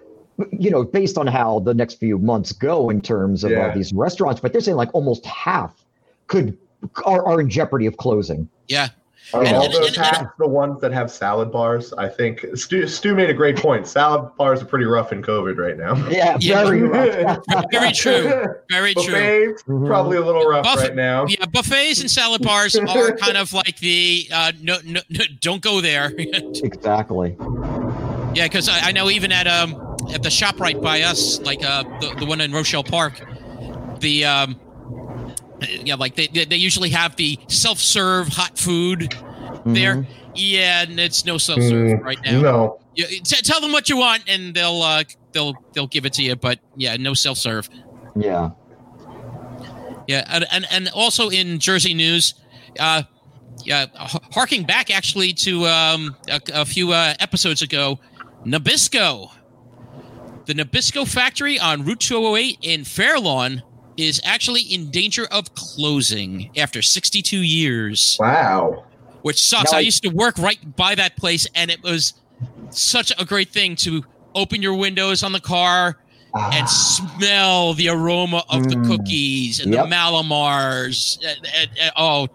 you know based on how the next few months go in terms of yeah. all these restaurants, but they're saying like almost half could are, are in jeopardy of closing. Yeah. And, and all and, those and, half and, the ones that have salad bars, I think Stu, Stu made a great point. Salad bars are pretty rough in COVID right now. Yeah, very rough. Very true. Very Buffets, true. Buffets probably a little rough Buff- right now. Yeah, buffets and salad bars are kind of like the uh, no, no, no, don't go there. Exactly. Yeah, because I, I know even at um at the shop right by us, like uh the, the one in Rochelle Park, the um. Yeah, like they they usually have the self-serve hot food mm-hmm. there. Yeah, and it's no self-serve mm, right now. No, you, t- tell them what you want, and they'll uh, they'll they'll give it to you. But yeah, no self-serve. Yeah, yeah, and and, and also in Jersey news, uh, yeah, harking back actually to um, a, a few uh, episodes ago, Nabisco, the Nabisco factory on Route two oh eight in Fairlawn. Is actually in danger of closing after sixty-two years. Wow. Which sucks. Now I used to work right by that place, and it was such a great thing to open your windows on the car ah. and smell the aroma of mm. the cookies and yep. the Malamars. And, and, and, oh,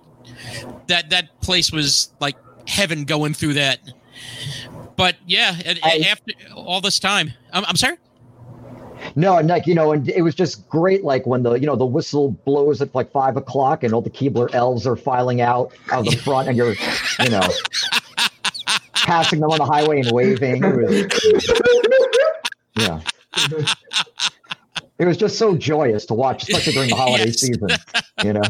that that place was like heaven going through that. But yeah, and, I, after all this time, I'm, I'm sorry? No, and like, you know, and it was just great, like when the, you know, the whistle blows at like five o'clock and all the Keebler elves are filing out of the front and you're, you know, passing them on the highway and waving. It was, yeah. It was just so joyous to watch, especially during the holiday yes. season, you know.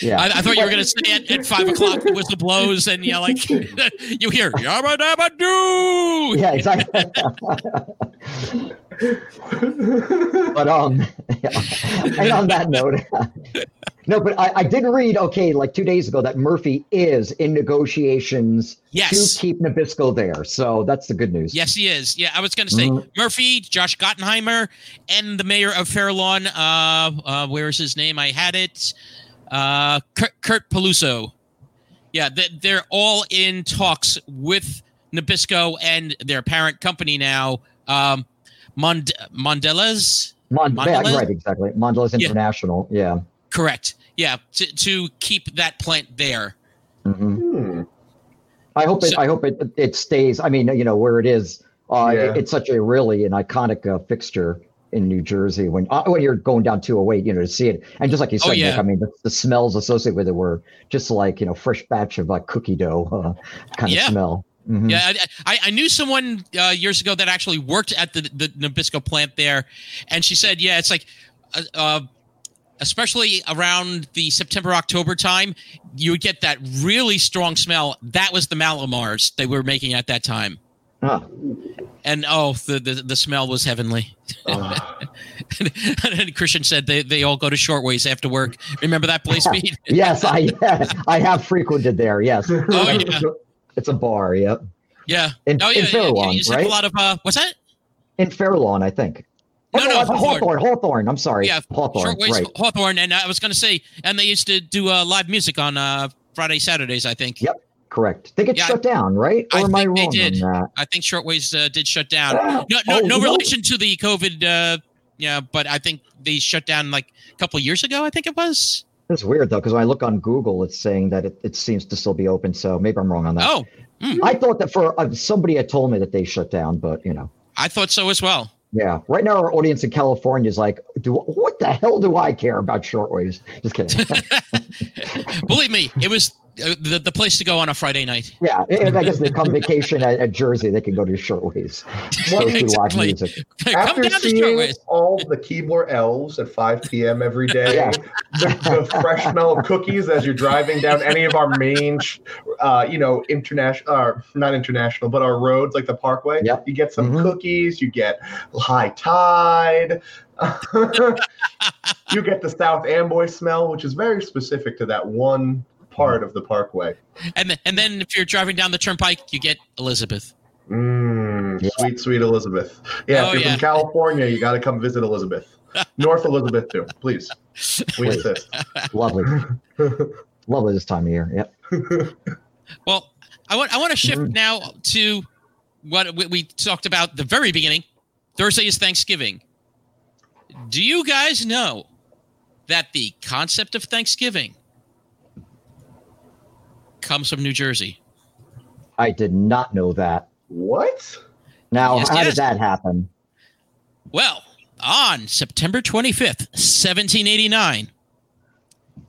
Yeah, I, I thought you were going to say at, at five o'clock the whistle blows and yeah, like you hear yabba dabba doo. Yeah, exactly. But um, yeah. And on that note, no, but I, I did read okay, like two days ago that Murphy is in negotiations yes. to keep Nabisco there, so that's the good news. Yes, he is. Yeah, I was going to say mm-hmm. Murphy, Josh Gottenheimer, and the mayor of Fairlawn. Uh, uh, where is his name? I had it. Uh, Kurt, Kurt Peluso. Yeah, they're all in talks with Nabisco and their parent company now, um, Mond- Mondelez? Mond- Mondelez? Yeah, right, exactly. Mondelez International, yeah. yeah. Correct, yeah, to, to keep that plant there. Mm-hmm. Hmm. I hope, it, so, I hope it, it stays, I mean, you know, where it is. Uh, yeah. it, it's such a really an iconic uh, fixture. In New Jersey, when uh, when you're going down two oh eight, you know, to see it, and just like you said, oh, yeah. Nick, I mean, the, the smells associated with it were just like you know, fresh batch of like cookie dough uh, kind yeah. of smell. Mm-hmm. Yeah, I, I knew someone uh, years ago that actually worked at the, the Nabisco plant there, and she said, yeah, it's like, uh, uh, especially around the September October time, you would get that really strong smell. That was the Malamars they were making at that time. Huh. And oh, the, the, the smell was heavenly. Oh. and, and Christian said they, they all go to Shortways after work. Remember that place, Pete? yes, I yes, I have frequented there. Yes. Oh yeah. It's a bar. Yep. Yeah. In, oh, yeah, in Fairlawn, yeah, yeah. right? A lot of uh, what's that? In Fairlawn, I think. Oh, no, no, no Hawthorne. Hawthorne. I'm sorry. Yeah, Hawthorne. Shortways, right. Hawthorne, and I was going to say, and they used to do uh, live music on uh, Friday, Saturdays, I think. Yep. Correct. They get yeah, shut down, right? Or I am think I wrong they did. On that? I think Shortways uh, did shut down. Ah, no, no, oh, no relation no. to the COVID. Uh, yeah, but I think they shut down like a couple of years ago. I think it was. That's weird though, because when I look on Google, it's saying that it, it seems to still be open. So maybe I'm wrong on that. Oh, mm. I thought that for uh, somebody had told me that they shut down, but you know. I thought so as well. Yeah. Right now, our audience in California is like, "Do what the hell do I care about Shortways?" Just kidding. Believe me, it was The, the place to go on a Friday night. Yeah, and I guess they come vacation at, at Jersey. They can go to Shortways. So exactly. Hey, after come down seeing to Shortways. All the Keebler elves at five p.m. every day, yeah. the, the fresh smell of cookies as you're driving down any of our main, uh, you know, international, uh, not international, but our roads like the Parkway. Yep. You get some mm-hmm. cookies. You get high tide. You get the South Amboy smell, which is very specific to that one part of the Parkway. And and then if you're driving down the Turnpike, you get Elizabeth. Mm, sweet, sweet Elizabeth. Yeah, oh, if you're yeah. from California, you got to come visit Elizabeth. North Elizabeth, too. Please. We assist. Lovely. Lovely this time of year. Yep. Well, I want I want to shift mm-hmm. now to what we, we talked about at the very beginning. Thursday is Thanksgiving. Do you guys know that the concept of Thanksgiving comes from New Jersey? I did not know that. What? Now, yes, how yes. did that happen? Well, on September twenty-fifth, seventeen eighty-nine,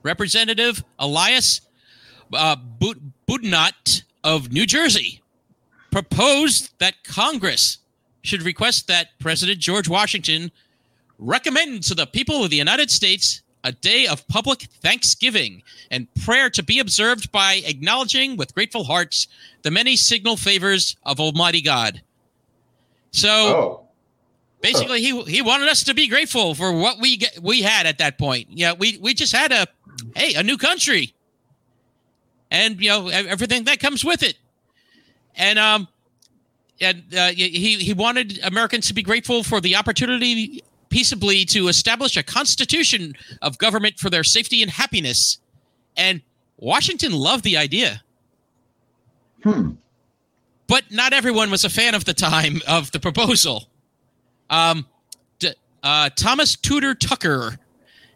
Representative Elias uh, Boudinot of New Jersey proposed that Congress should request that President George Washington recommend to the people of the United States a day of public thanksgiving and prayer to be observed by acknowledging with grateful hearts the many signal favors of Almighty God. So oh. basically oh. he he wanted us to be grateful for what we get, we had at that point. Yeah, we, we just had a hey, a new country. And you know, everything that comes with it. And um and uh, he he wanted Americans to be grateful for the opportunity peaceably to establish a constitution of government for their safety and happiness. And Washington loved the idea. Hmm. But not everyone was a fan of the time of the proposal. Um, d- uh, Thomas Tudor Tucker,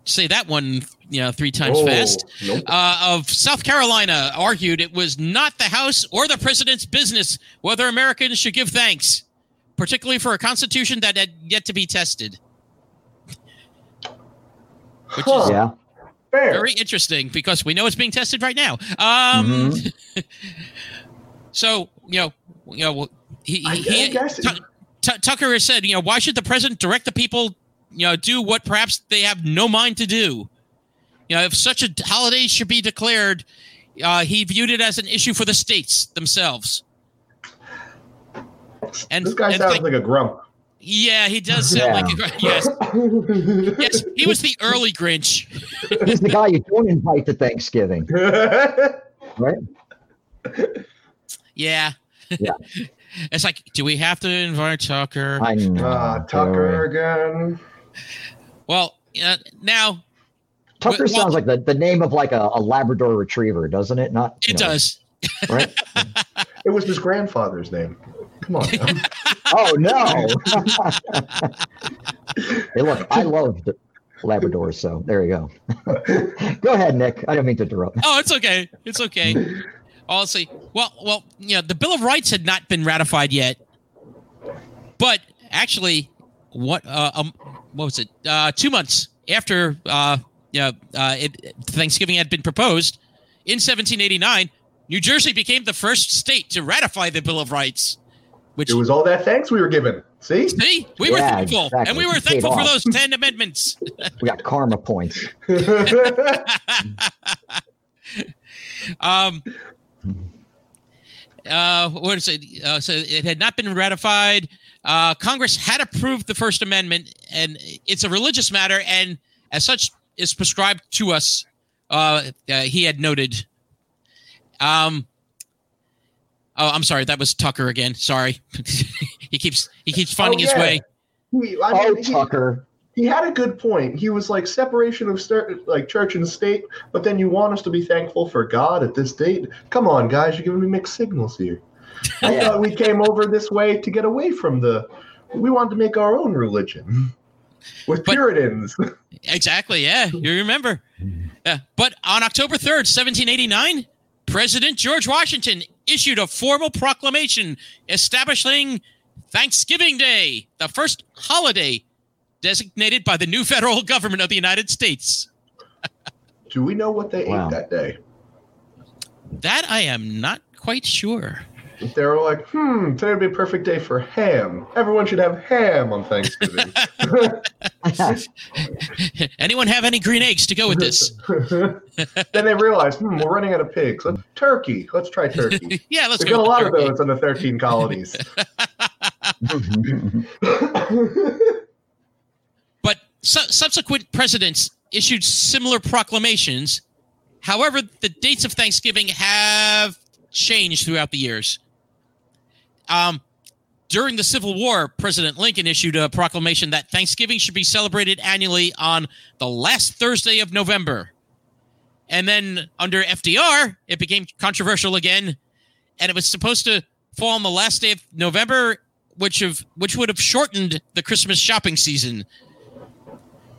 say that one you know, three times oh, fast, nope. uh, of South Carolina argued it was not the House or the president's business whether Americans should give thanks, particularly for a constitution that had yet to be tested. Which huh. is yeah. very interesting because we know it's being tested right now. Um, mm-hmm. so, you know, you know, he, he, he t- t- Tucker has said, you know, why should the president direct the people, you know, do what perhaps they have no mind to do? You know, if such a holiday should be declared, uh, he viewed it as an issue for the states themselves. And this guy and sounds like, like a grump. Yeah, he does sound yeah. like a yes. yes, he was the early Grinch. He's the guy you don't invite to Thanksgiving, right? Yeah. Yeah. It's like, do we have to invite Tucker? I know. Uh, Tucker again. Well, uh, now Tucker well, sounds like the, the name of like a, a Labrador Retriever, doesn't it? Not. It know, does. Right. It was his grandfather's name. Come on. Oh, no. Hey, look, I love Labradors, so there you go. Go ahead, Nick. I didn't mean to interrupt. Oh, it's okay. It's okay. I'll see. Well, well, you know, the Bill of Rights had not been ratified yet. But actually, what uh, um, what was it? Uh, two months after uh, you know, uh, it, Thanksgiving had been proposed, in seventeen eighty-nine, New Jersey became the first state to ratify the Bill of Rights. Which, it was all that thanks we were given. See? See? We yeah, were thankful. Exactly. And we were we thankful for those ten amendments. We got karma points. um, uh, what is it? Uh, so it had not been ratified. Uh, Congress had approved the First Amendment, and it's a religious matter, and as such is prescribed to us, uh, uh, he had noted. Um. Oh, I'm sorry. That was Tucker again. Sorry, he keeps he keeps finding oh, yeah. his way. He, I mean, oh, he, Tucker. He had a good point. He was like separation of st- like church and state, but then you want us to be thankful for God at this date? Come on, guys, you're giving me mixed signals here. I thought we came over this way to get away from the. We wanted to make our own religion with but, Puritans. Exactly. Yeah, you remember. Yeah. But on October third, seventeen eighty-nine, President George Washington issued a formal proclamation establishing Thanksgiving Day, the first holiday designated by the new federal government of the United States. Do we know what they wow. ate that day? That I am not quite sure. They were like, hmm, today would be a perfect day for ham. Everyone should have ham on Thanksgiving. Anyone have any green eggs to go with this? Then they realized, hmm, we're running out of pigs. Let's, turkey. Let's try turkey. Yeah, let's We've go got a lot turkey. Of those in the thirteen colonies. But su- subsequent presidents issued similar proclamations. However, the dates of Thanksgiving have changed throughout the years. Um, during the Civil War, President Lincoln issued a proclamation that Thanksgiving should be celebrated annually on the last Thursday of November. And then under F D R, it became controversial again, and it was supposed to fall on the last day of November, which have which would have shortened the Christmas shopping season.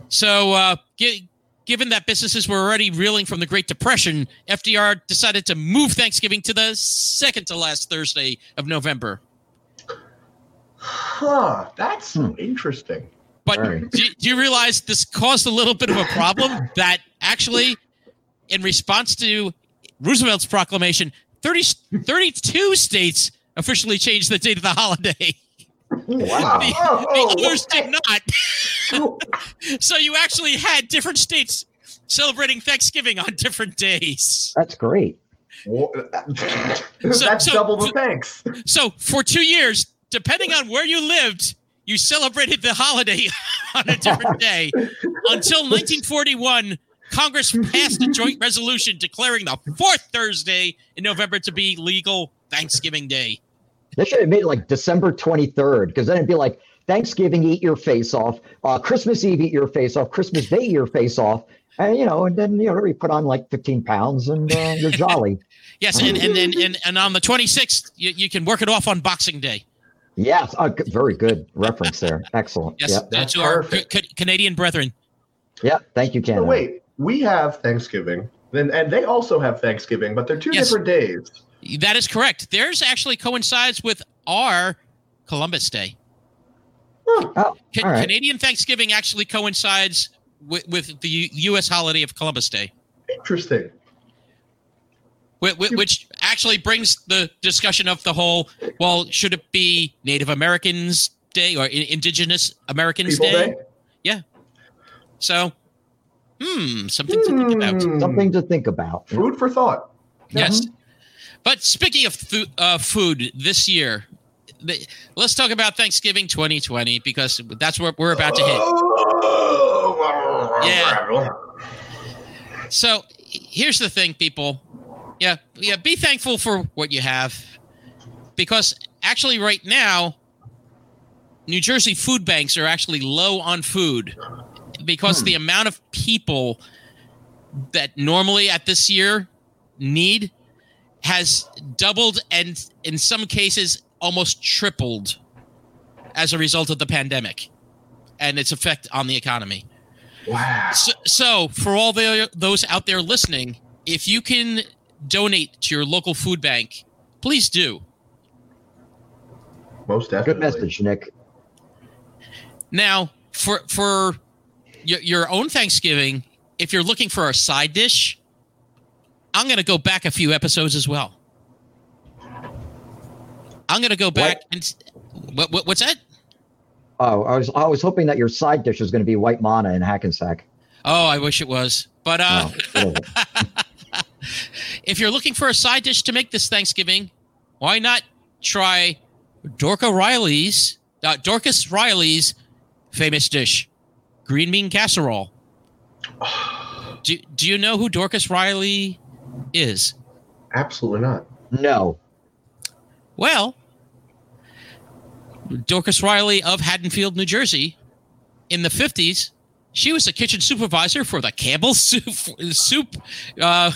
So uh, g- given that businesses were already reeling from the Great Depression, F D R decided to move Thanksgiving to the second to last Thursday of November. Huh, that's hmm. interesting. But right. do, do you realize this caused a little bit of a problem? That actually, in response to Roosevelt's proclamation, thirty, thirty-two states officially changed the date of the holiday. Wow. The, oh, oh, the others did not. So you actually had different states celebrating Thanksgiving on different days. That's great. So, That's so, double the thanks. So for two years, depending on where you lived, you celebrated the holiday on a different day until nineteen forty-one. Congress passed a joint resolution declaring the fourth Thursday in November to be legal Thanksgiving Day. They should have made it like December twenty-third, because then it'd be like Thanksgiving, eat your face off. Uh, Christmas Eve, eat your face off. Christmas Day, eat your face off. And, you know, and then, you know, you put on like fifteen pounds and uh, you're jolly. Yes. And, and, and, and, and on the twenty-sixth, you, you can work it off on Boxing Day. Yes. Uh, very good reference there. Excellent. Yes. Yep. That's to our c- c- Canadian brethren. Yeah. Thank you, Canada. Oh, wait, we have Thanksgiving. Then, and they also have Thanksgiving, but they're two yes. different days. That is correct. Theirs actually coincides with our Columbus Day. Oh, oh, Ca- right. Canadian Thanksgiving actually coincides with, with the U- U.S. holiday of Columbus Day. Interesting. Which, which actually brings the discussion of the whole, well, should it be Native Americans Day or Indigenous Americans Day? Day? Yeah. So, hmm, something hmm. to think about. Something to think about. Food for thought. Yes. Mm-hmm. But speaking of th- uh, food this year, th- let's talk about Thanksgiving twenty twenty, because that's what we're about to hit. Yeah. So here's the thing, people. Yeah, yeah. Be thankful for what you have, because actually right now, New Jersey food banks are actually low on food because hmm. the amount of people that normally at this year need has doubled and in some cases almost tripled as a result of the pandemic and its effect on the economy. Wow. So, so for all the, those out there listening, if you can donate to your local food bank, please do. Most definitely. Good message, Nick. Now, for, for your, your own Thanksgiving, if you're looking for a side dish, I'm going to go back a few episodes as well. I'm going to go back what? and what, what what's that? Oh, I was I was hoping that your side dish was going to be white manna in Hackensack. Oh, I wish it was. But uh, no, if you're looking for a side dish to make this Thanksgiving, why not try Dorcas Reilly's uh, Dorcas Reilly's famous dish, green bean casserole. do do you know who Dorcas Reilly is? Absolutely not. No. Well, Dorcas Reilly of Haddonfield, New Jersey, in the fifties, she was a kitchen supervisor for the Campbell Soup, soup uh,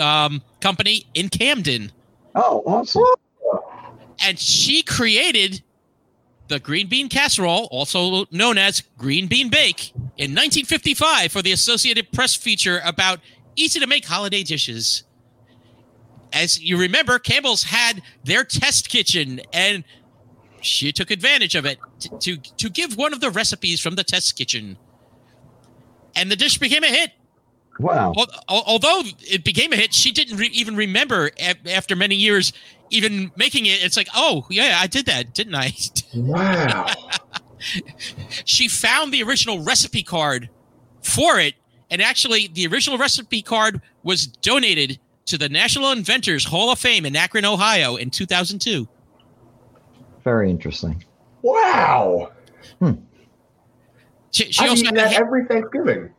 um, Company in Camden. Oh, awesome. And she created the green bean casserole, also known as green bean bake, in nineteen fifty-five for the Associated Press feature about easy-to-make holiday dishes. As you remember, Campbell's had their test kitchen, and she took advantage of it to, to, to give one of the recipes from the test kitchen. And the dish became a hit, Wow. Although it became a hit, she didn't re- even remember after many years even making it. It's like, oh, yeah, I did that, didn't I? Wow. She found the original recipe card for it. And actually, the original recipe card was donated to the National Inventors Hall of Fame in Akron, Ohio in two thousand two. Very interesting. Wow. Hmm. She, she I also eat that ha- every Thanksgiving.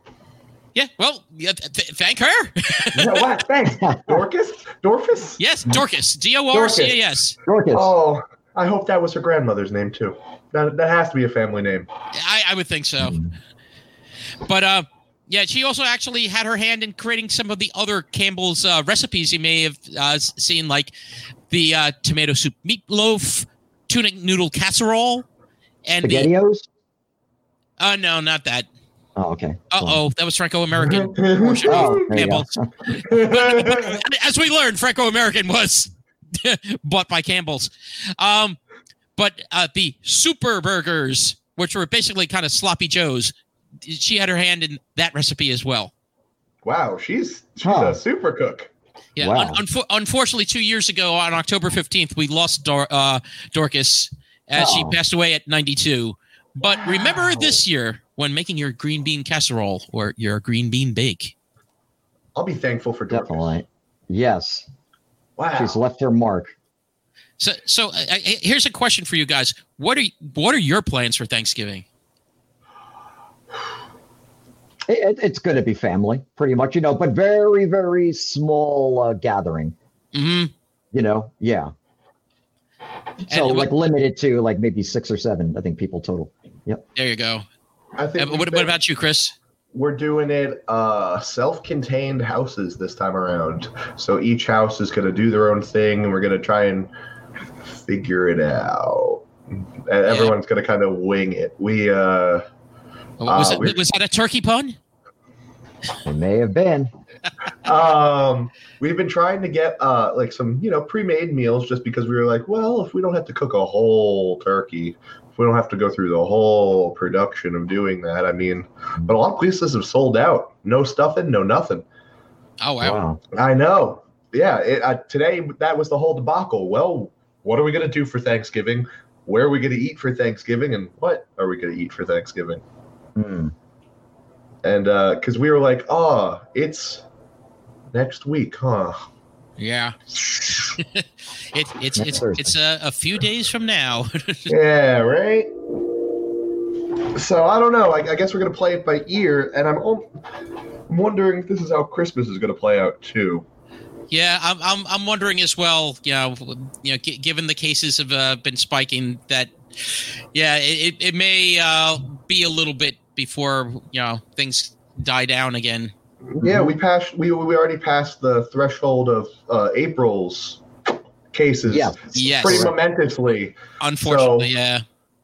Yeah, well, th- th- thank her. You know what? Thanks, Dorcas. Dorcas. Yes, Dorcas. D O R C A S. Dorcas. Oh, I hope that was her grandmother's name too. That that has to be a family name. I, I would think so. But uh, yeah, she also actually had her hand in creating some of the other Campbell's uh, recipes you may have uh, seen, like the uh, tomato soup meatloaf, tuna noodle casserole, and SpaghettiOs. The, uh no, not that. Oh, okay. Uh-oh, that was Franco-American. Oh, Campbell's. But, but, as we learned, Franco-American was bought by Campbell's. Um, but uh, the Super Burgers, which were basically kind of sloppy joes, she had her hand in that recipe as well. Wow, she's, she's huh. a super cook. Yeah. Wow. Un- un- unfortunately, two years ago on October fifteenth, we lost Dor- uh, Dorcas as oh. she passed away at ninety-two. But wow. remember this year when making your green bean casserole or your green bean bake. I'll be thankful for Dorcas. Definitely. Yes. Wow. She's left her mark. So so uh, here's a question for you guys. What are what are your plans for Thanksgiving? It, it's going to be family, pretty much, you know, but very, very small uh, gathering. Mm-hmm. You know, yeah. So, and like, what, limited to, like, maybe six or seven, I think, people total. Yep. There you go. I think. Uh, what, what about you, Chris? We're doing it uh, self-contained houses this time around. So each house is going to do their own thing, and we're going to try and figure it out. And yeah. Everyone's going to kind of wing it. We uh, was, uh, it, we was that a turkey pun? It may have been. um, we've been trying to get uh, like some, you know, pre-made meals just because we were like, well, if we don't have to cook a whole turkey, we don't have to go through the whole production of doing that. I mean, but a lot of places have sold out. No stuffing, no nothing. Oh, wow. wow. I know. Yeah. It, uh, today, that was the whole debacle. Well, what are we going to do for Thanksgiving? Where are we going to eat for Thanksgiving? And what are we going to eat for Thanksgiving? Hmm. And uh, because we were like, oh, it's next week, huh? Yeah. it, it's it's it's a, a few days from now. Yeah, right? So I don't know. I, I guess we're going to play it by ear, and I'm, I'm wondering if this is how Christmas is going to play out too. Yeah, I'm I'm I'm wondering as well, you know, you know g- given the cases have uh, been spiking, that yeah, it it may uh, be a little bit before, you know, things die down again. Yeah, we passed. We we already passed the threshold of uh, April's cases. Yeah, yes. Pretty momentously. Unfortunately, so, yeah.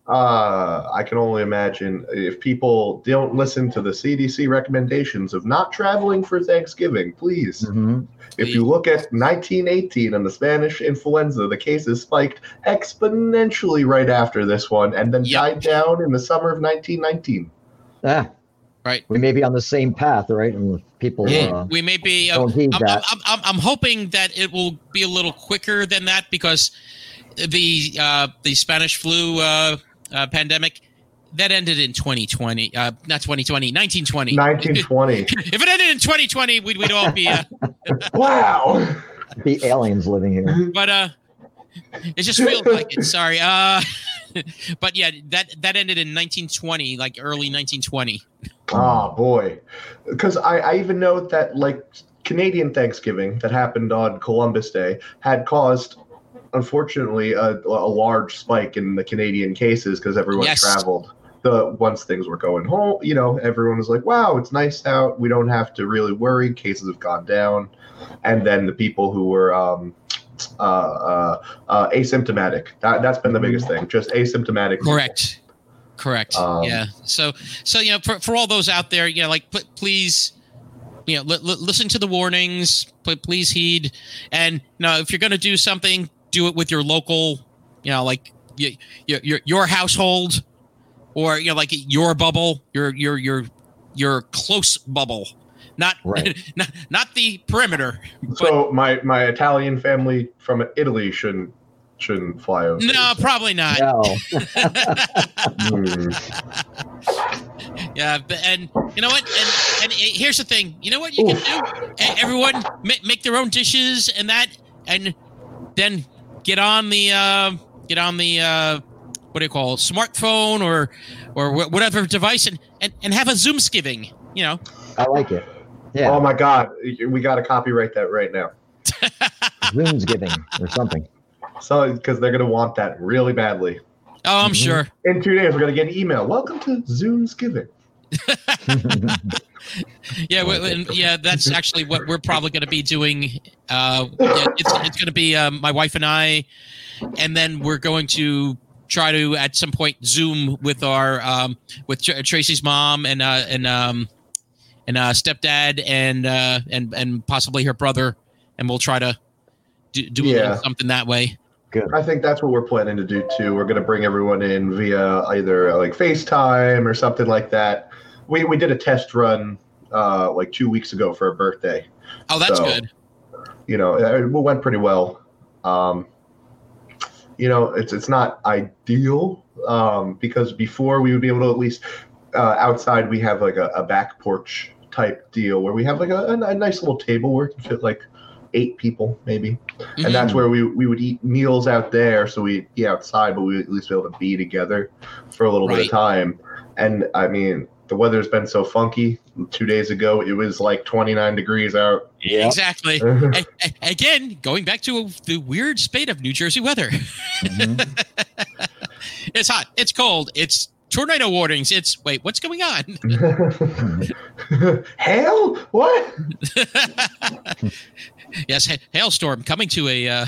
Uh, I can only imagine if people don't listen to the C D C recommendations of not traveling for Thanksgiving. Please, mm-hmm. if you look at nineteen eighteen and the Spanish influenza, the cases spiked exponentially right after this one, and then yep. died down in the summer of nineteen nineteen. Ah. Right, we may be on the same path, right? And people, yeah, uh, we may be. Uh, don't need I'm, that. I'm, I'm, I'm hoping that it will be a little quicker than that, because the uh, the Spanish flu uh, uh, pandemic that ended in twenty twenty, uh, not twenty twenty, nineteen twenty. nineteen twenty. If it ended in twenty twenty, we'd we'd all be. Uh, wow, the aliens living here. But uh, it just feels like it. Sorry. Uh, but yeah, that that ended in nineteen twenty, like early nineteen twenty. Oh, boy. Because I, I even know that, like, Canadian Thanksgiving that happened on Columbus Day had caused, unfortunately, a, a large spike in the Canadian cases because everyone yes. traveled. The once things were going home, you know, everyone was like, wow, it's nice out. We don't have to really worry. Cases have gone down. And then the people who were um, uh, uh, uh, asymptomatic. That, that's been the biggest thing, just asymptomatic. Correct. Correct. Um, yeah. So, so you know, for, for all those out there, you know, like, p- please, you know, li- li- listen to the warnings. P- please heed. And you know, if you're going to do something, do it with your local, you know, like y- y- your your household, or you know, like your bubble, your your your your close bubble. not right. not, not the perimeter. So my, my Italian family from Italy shouldn't shouldn't fly over. No, probably not. No. mm. Yeah, and you know what? And, and here's the thing. You know what you Oof. can do? Everyone make their own dishes and that, and then get on the uh, get on the uh, what do you call it? Smartphone or or whatever device, and, and, and have a Zoomskiving. You know, I like it. Yeah. Oh my God, we got to copyright that right now. Zoomskiving or something. So, because they're going to want that really badly. Oh, I'm mm-hmm. sure. In two days, we're going to get an email. Welcome to Zoomskiving. yeah, well, and, yeah, that's actually what we're probably going to be doing. Uh, yeah, it's it's going to be um, my wife and I, and then we're going to try to at some point Zoom with our um, with Tr- Tracy's mom and uh, and um, and uh, stepdad and uh, and and possibly her brother, and we'll try to do, do yeah. something that way. Good. I think that's what we're planning to do too. We're going to bring everyone in via either like FaceTime or something like that. We we did a test run uh, like two weeks ago for a birthday. Oh, that's so, good. You know, it went pretty well. Um, you know, it's it's not ideal um, because before we would be able to at least uh, outside we have like a, a back porch type deal where we have like a, a nice little table where it can fit like eight people maybe, mm-hmm. and that's where we we would eat meals out there. So we eat outside, but we would at least be able to be together for a little right. bit of time. And I mean, the weather's been so funky. Two days ago, it was like twenty-nine degrees out. Yeah, exactly. I, I, again, going back to the weird spate of New Jersey weather. Mm-hmm. It's hot. It's cold. It's tornado warnings. It's wait, what's going on? Hail? What? Yes, ha- hailstorm coming to a uh,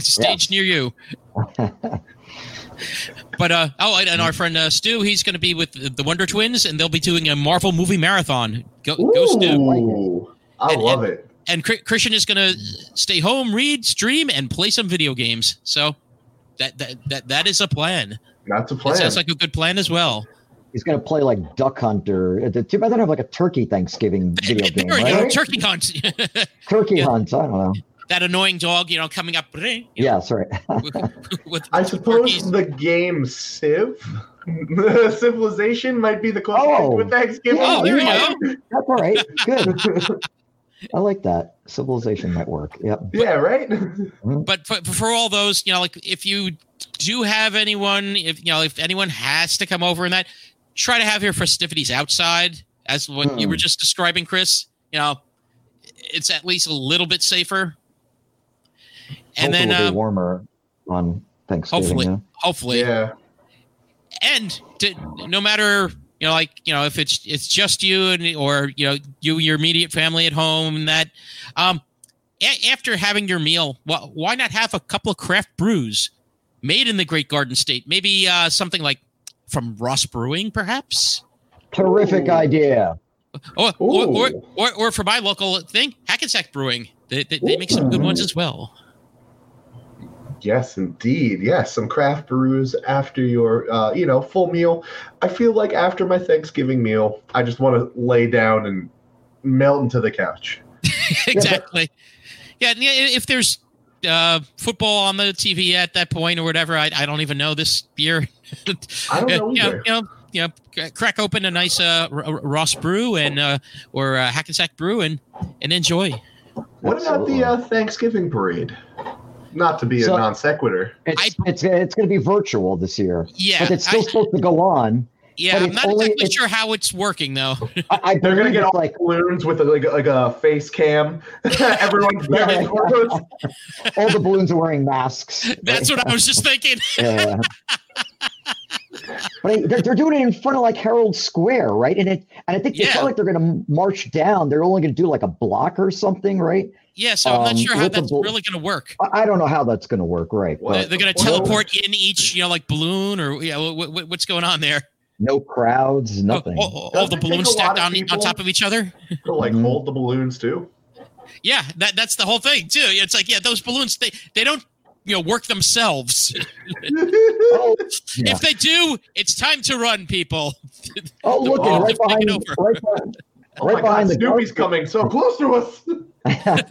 stage yeah. near you. But uh, oh, and our friend uh, Stu, he's going to be with the Wonder Twins, and they'll be doing a Marvel movie marathon. Go, Ooh, go Stu! I and, love and, it. And C- Christian is going to stay home, read, stream, and play some video games. So that that that, that is a plan. That's a plan. That sounds like a good plan as well. He's going to play like Duck Hunter. Too bad they don't have like a turkey Thanksgiving video game, right? Go, turkey hunt. turkey yeah. hunt. I don't know. That annoying dog, you know, coming up. You know, yeah, sorry. with, with I suppose turkeys. The game Civ, Civilization might be the closest oh, with Thanksgiving. Yeah, oh, there you go. That's all right. Good. I like that. Civilization might work. Yep. Yeah, right? But for, for all those, you know, like if you do have anyone, if you know, if anyone has to come over and that, try to have your festivities outside, as what hmm. you were just describing, Chris. You know, it's at least a little bit safer. And hopefully then it'll um, be warmer on Thanksgiving. Hopefully, yeah. hopefully, yeah. And to, no matter you know, like you know, if it's it's just you and or you know, you your immediate family at home, and that um, a- after having your meal, well, why not have a couple of craft brews made in the Great Garden State? Maybe uh, something like. From Ross Brewing, perhaps? Terrific Ooh. idea. Or or, or or or for my local thing, Hackensack Brewing. They, they, they make some good ones as well. Yes, indeed. Yes, some craft brews after your, uh, you know, full meal. I feel like after my Thanksgiving meal, I just want to lay down and melt into the couch. Exactly. Yeah, if there's uh, football on the T V at that point or whatever, I, I don't even know this year. I don't know, either. You know, you know, you know, crack open a nice uh, R- R- Ross brew and uh, or uh, Hackensack brew and, and enjoy. What Absolutely. about the uh, Thanksgiving parade? Not to be so a non sequitur. It's I, it's, it's going to be virtual this year. Yeah, but it's still I, supposed to go on. Yeah, I'm not only, exactly sure how it's working though. I, I They're going to get all like balloons with a, like, like a face cam. Everyone's wearing yeah, yeah. all the balloons are wearing masks. That's what I was just thinking. Yeah. But they're, they're doing it in front of like Herald Square, right? And it and I think yeah. they feel like they're going to march down. They're only going to do like a block or something, right? Yeah, so I'm um, not sure how that's blo- really going to work. I, I don't know how that's going to work, right? Well, they're going to teleport in each, you know, like balloon or yeah, w- w- what's going on there? No crowds, nothing. All, all, all the balloons stacked on on top of each other. Like mm-hmm. hold the balloons too. Yeah, that that's the whole thing too. It's like yeah, those balloons they they don't. You know, work themselves. oh, yeah. If they do, it's time to run, people. Oh, look! Right behind, right behind, Oh right my behind God, the Snoopy's Ghost- coming so close to us. I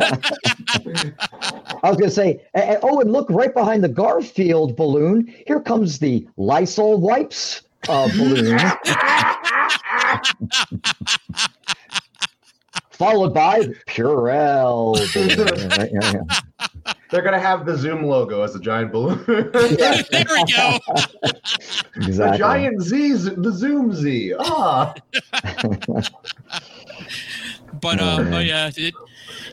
was going to say, and, oh, and look, right behind the Garfield balloon, here comes the Lysol wipes uh, balloon. Followed by the Purell balloon. Right, yeah, yeah. They're going to have the Zoom logo as a giant balloon. Yeah. There we go. Exactly. The giant Z, the Zoom Z. Ah. But oh, um, oh, yeah, it,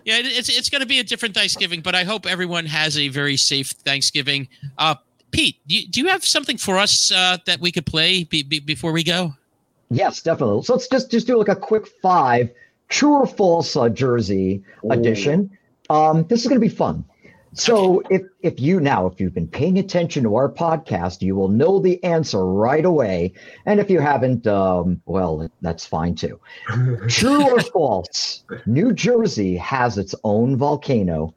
yeah, it, it's it's going to be a different Thanksgiving. But I hope everyone has a very safe Thanksgiving. Uh, Pete, do you, do you have something for us uh, that we could play be, be, before we go? Yes, definitely. So let's just just do like a quick five, true or false uh, Jersey Ooh. edition. Um, this is going to be fun. So if if you now, if you've been paying attention to our podcast, you will know the answer right away. And if you haven't, um, well, that's fine too. True or false, New Jersey has its own volcano.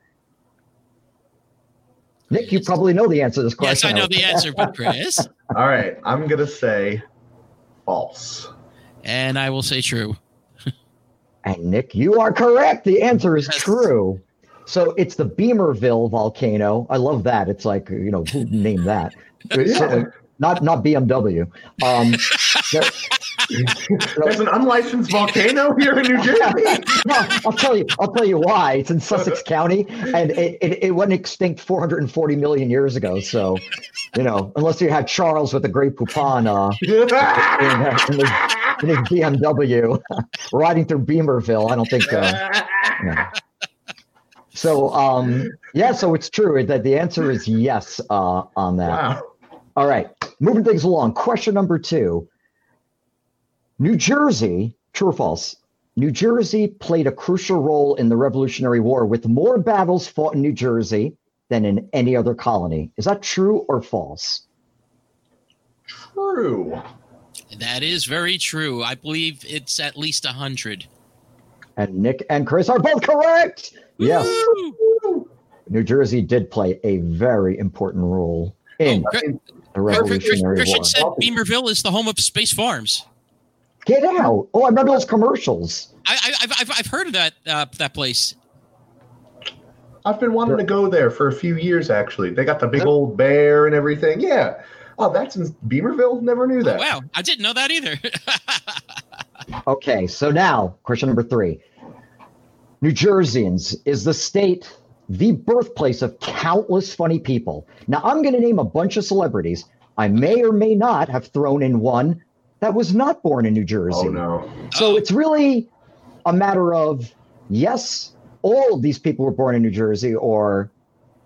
Nick, you probably know the answer to this question. Yes, I know the answer, but Chris. All right. I'm going to say false. And I will say true. And Nick, you are correct. The answer is true. So it's the Beemerville volcano. I love that. It's like, you know, who named that? Yeah. Not not B M W. Um, there, There's an unlicensed volcano here in New Jersey. No, I'll tell you. I'll tell you why. It's in Sussex County, and it, it, it went extinct four hundred forty million years ago. So, you know, unless you had Charles with the Great Poupon uh, in, in, in, in his B M W riding through Beemerville, I don't think. Uh, you know. So, um, yeah, so it's true that the answer is yes uh, on that. Wow. All right, moving things along. Question number two. New Jersey, true or false, New Jersey played a crucial role in the Revolutionary War with more battles fought in New Jersey than in any other colony. Is that true or false? True. That is very true. I believe it's at least one hundred. And Nick and Chris are both correct. Yes. Woo! New Jersey did play a very important role in oh, Chris, the Revolutionary Christian War. Christian said Beamerville is the home of Space Farms. Get out. Oh, I remember those commercials. I, I, I've, I've heard of that uh, that place. I've been wanting to go there for a few years, actually. They got the big old bear and everything. Yeah. Oh, that's in Beamerville? Never knew that. Oh, wow. I didn't know that either. Okay, so now, question number three. New Jerseyans is the state, the birthplace of countless funny people. Now, I'm going to name a bunch of celebrities. I may or may not have thrown in one that was not born in New Jersey. Oh, no. So it's really a matter of, yes, all of these people were born in New Jersey, or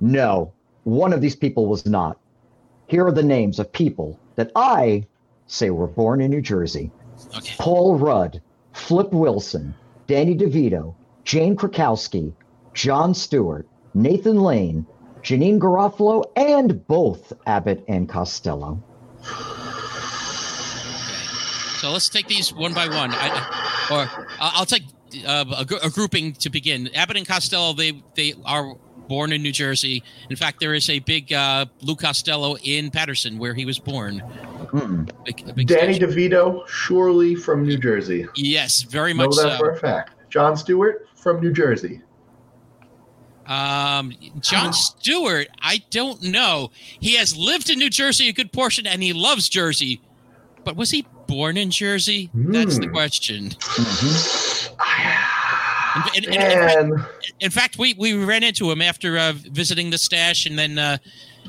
no, one of these people was not. Here are the names of people that I say were born in New Jersey. Okay. Paul Rudd, Flip Wilson, Danny DeVito, Jane Krakowski, John Stewart, Nathan Lane, Janeane Garofalo, and both Abbott and Costello. Okay. So let's take these one by one. I, or I'll take uh, a, a grouping to begin. Abbott and Costello, they, they are born in New Jersey. In fact, there is a big uh, Lou Costello in Paterson where he was born. Mm. Big, big Danny statue. DeVito, surely from New Jersey. Yes, very much so. Know that so. For a fact. John Stewart from New Jersey. Um, John Stewart, I don't know. He has lived in New Jersey a good portion, and he loves Jersey. But was he born in Jersey? Mm. That's the question. Mm-hmm. in, in, in, in, fact, in fact, we we ran into him after uh, visiting the stash, and then uh,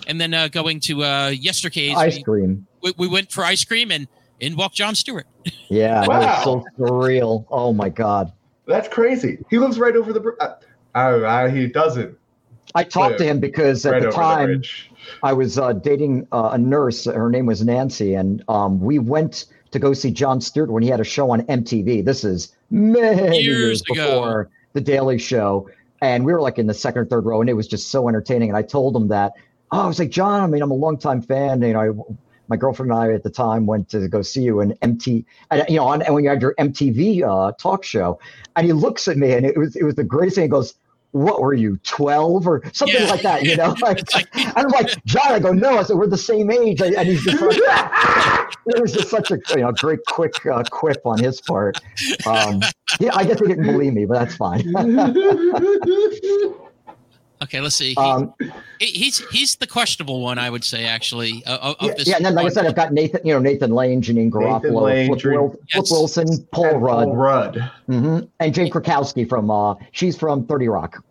and then uh, going to uh, Yestercase ice we, cream. We, we went for ice cream, and in walked John Stewart. Yeah, wow. That was so surreal. Oh my God. That's crazy. He lives right over the bridge. Uh, uh, he doesn't. I talked to him because at right the time the I was uh, dating uh, a nurse. Her name was Nancy. And um, we went to go see Jon Stewart when he had a show on M T V. This is many years, years before ago. The Daily Show. And we were like in the second or third row. And it was just so entertaining. And I told him that. Oh, I was like, John, I mean, I'm a longtime fan. You know, I, my girlfriend and I at the time went to go see you in M T V, you know, on, and when you had your M T V uh, talk show, and he looks at me, and it was it was the greatest thing. He goes, what were you, twelve or something yeah. like that, you know? Like, and I'm like, John, I go, no. I said, we're the same age. And he's just like, ah! It was just such a you know, great quick uh, quip on his part. Um, yeah, I guess he didn't believe me, but that's fine. Okay, let's see. He, um, he's he's the questionable one, I would say, actually. Of, of yeah, this yeah, and then like I said, I've got Nathan, you know, Nathan Lane, Janeane Garofalo, Lane, Flip, Drew, Wil- yes. Flip Wilson, Paul and Rudd, Paul Rudd, mm-hmm. and Jane Krakowski from uh, she's from thirty Rock,